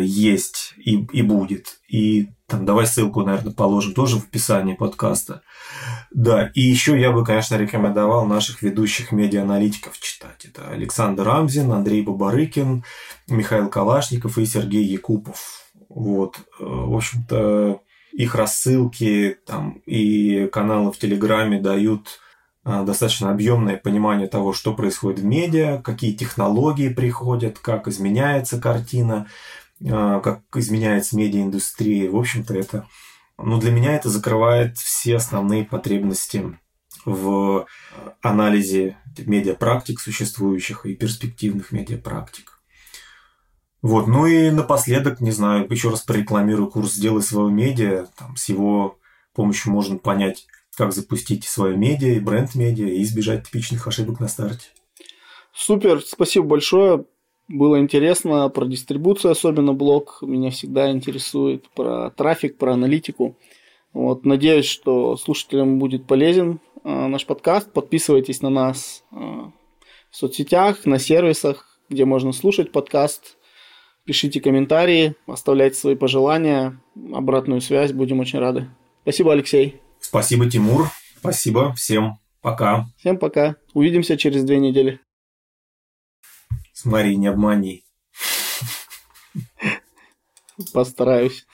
есть и будет. И там давай ссылку, наверное, положим тоже в описании подкаста. Да, и еще я бы, конечно, рекомендовал наших ведущих медиа-аналитиков читать. Это Александр Амзин, Андрей Бабарыкин, Михаил Калашников и Сергей Якупов. Вот, в общем-то, их рассылки там, и каналы в Телеграме дают достаточно объемное понимание того, что происходит в медиа, какие технологии приходят, как изменяется картина, как изменяется медиаиндустрия. В общем-то, это, для меня это закрывает все основные потребности в анализе медиапрактик существующих и перспективных медиапрактик. Вот. Ну и напоследок, не знаю, еще раз порекламирую курс «Сделай своё медиа». Там, с его помощью можно понять, как запустить свое медиа и бренд-медиа и избежать типичных ошибок на старте. Супер, спасибо большое. Было интересно про дистрибуцию, особенно блог. Меня всегда интересует про трафик, про аналитику. Вот, надеюсь, что слушателям будет полезен наш подкаст. Подписывайтесь на нас в соцсетях, на сервисах, где можно слушать подкаст. Пишите комментарии, оставляйте свои пожелания, обратную связь. Будем очень рады. Спасибо, Алексей. Спасибо, Тимур. Спасибо. Всем пока. Всем пока. Увидимся через 2 недели. Смотри, не обмани. Постараюсь.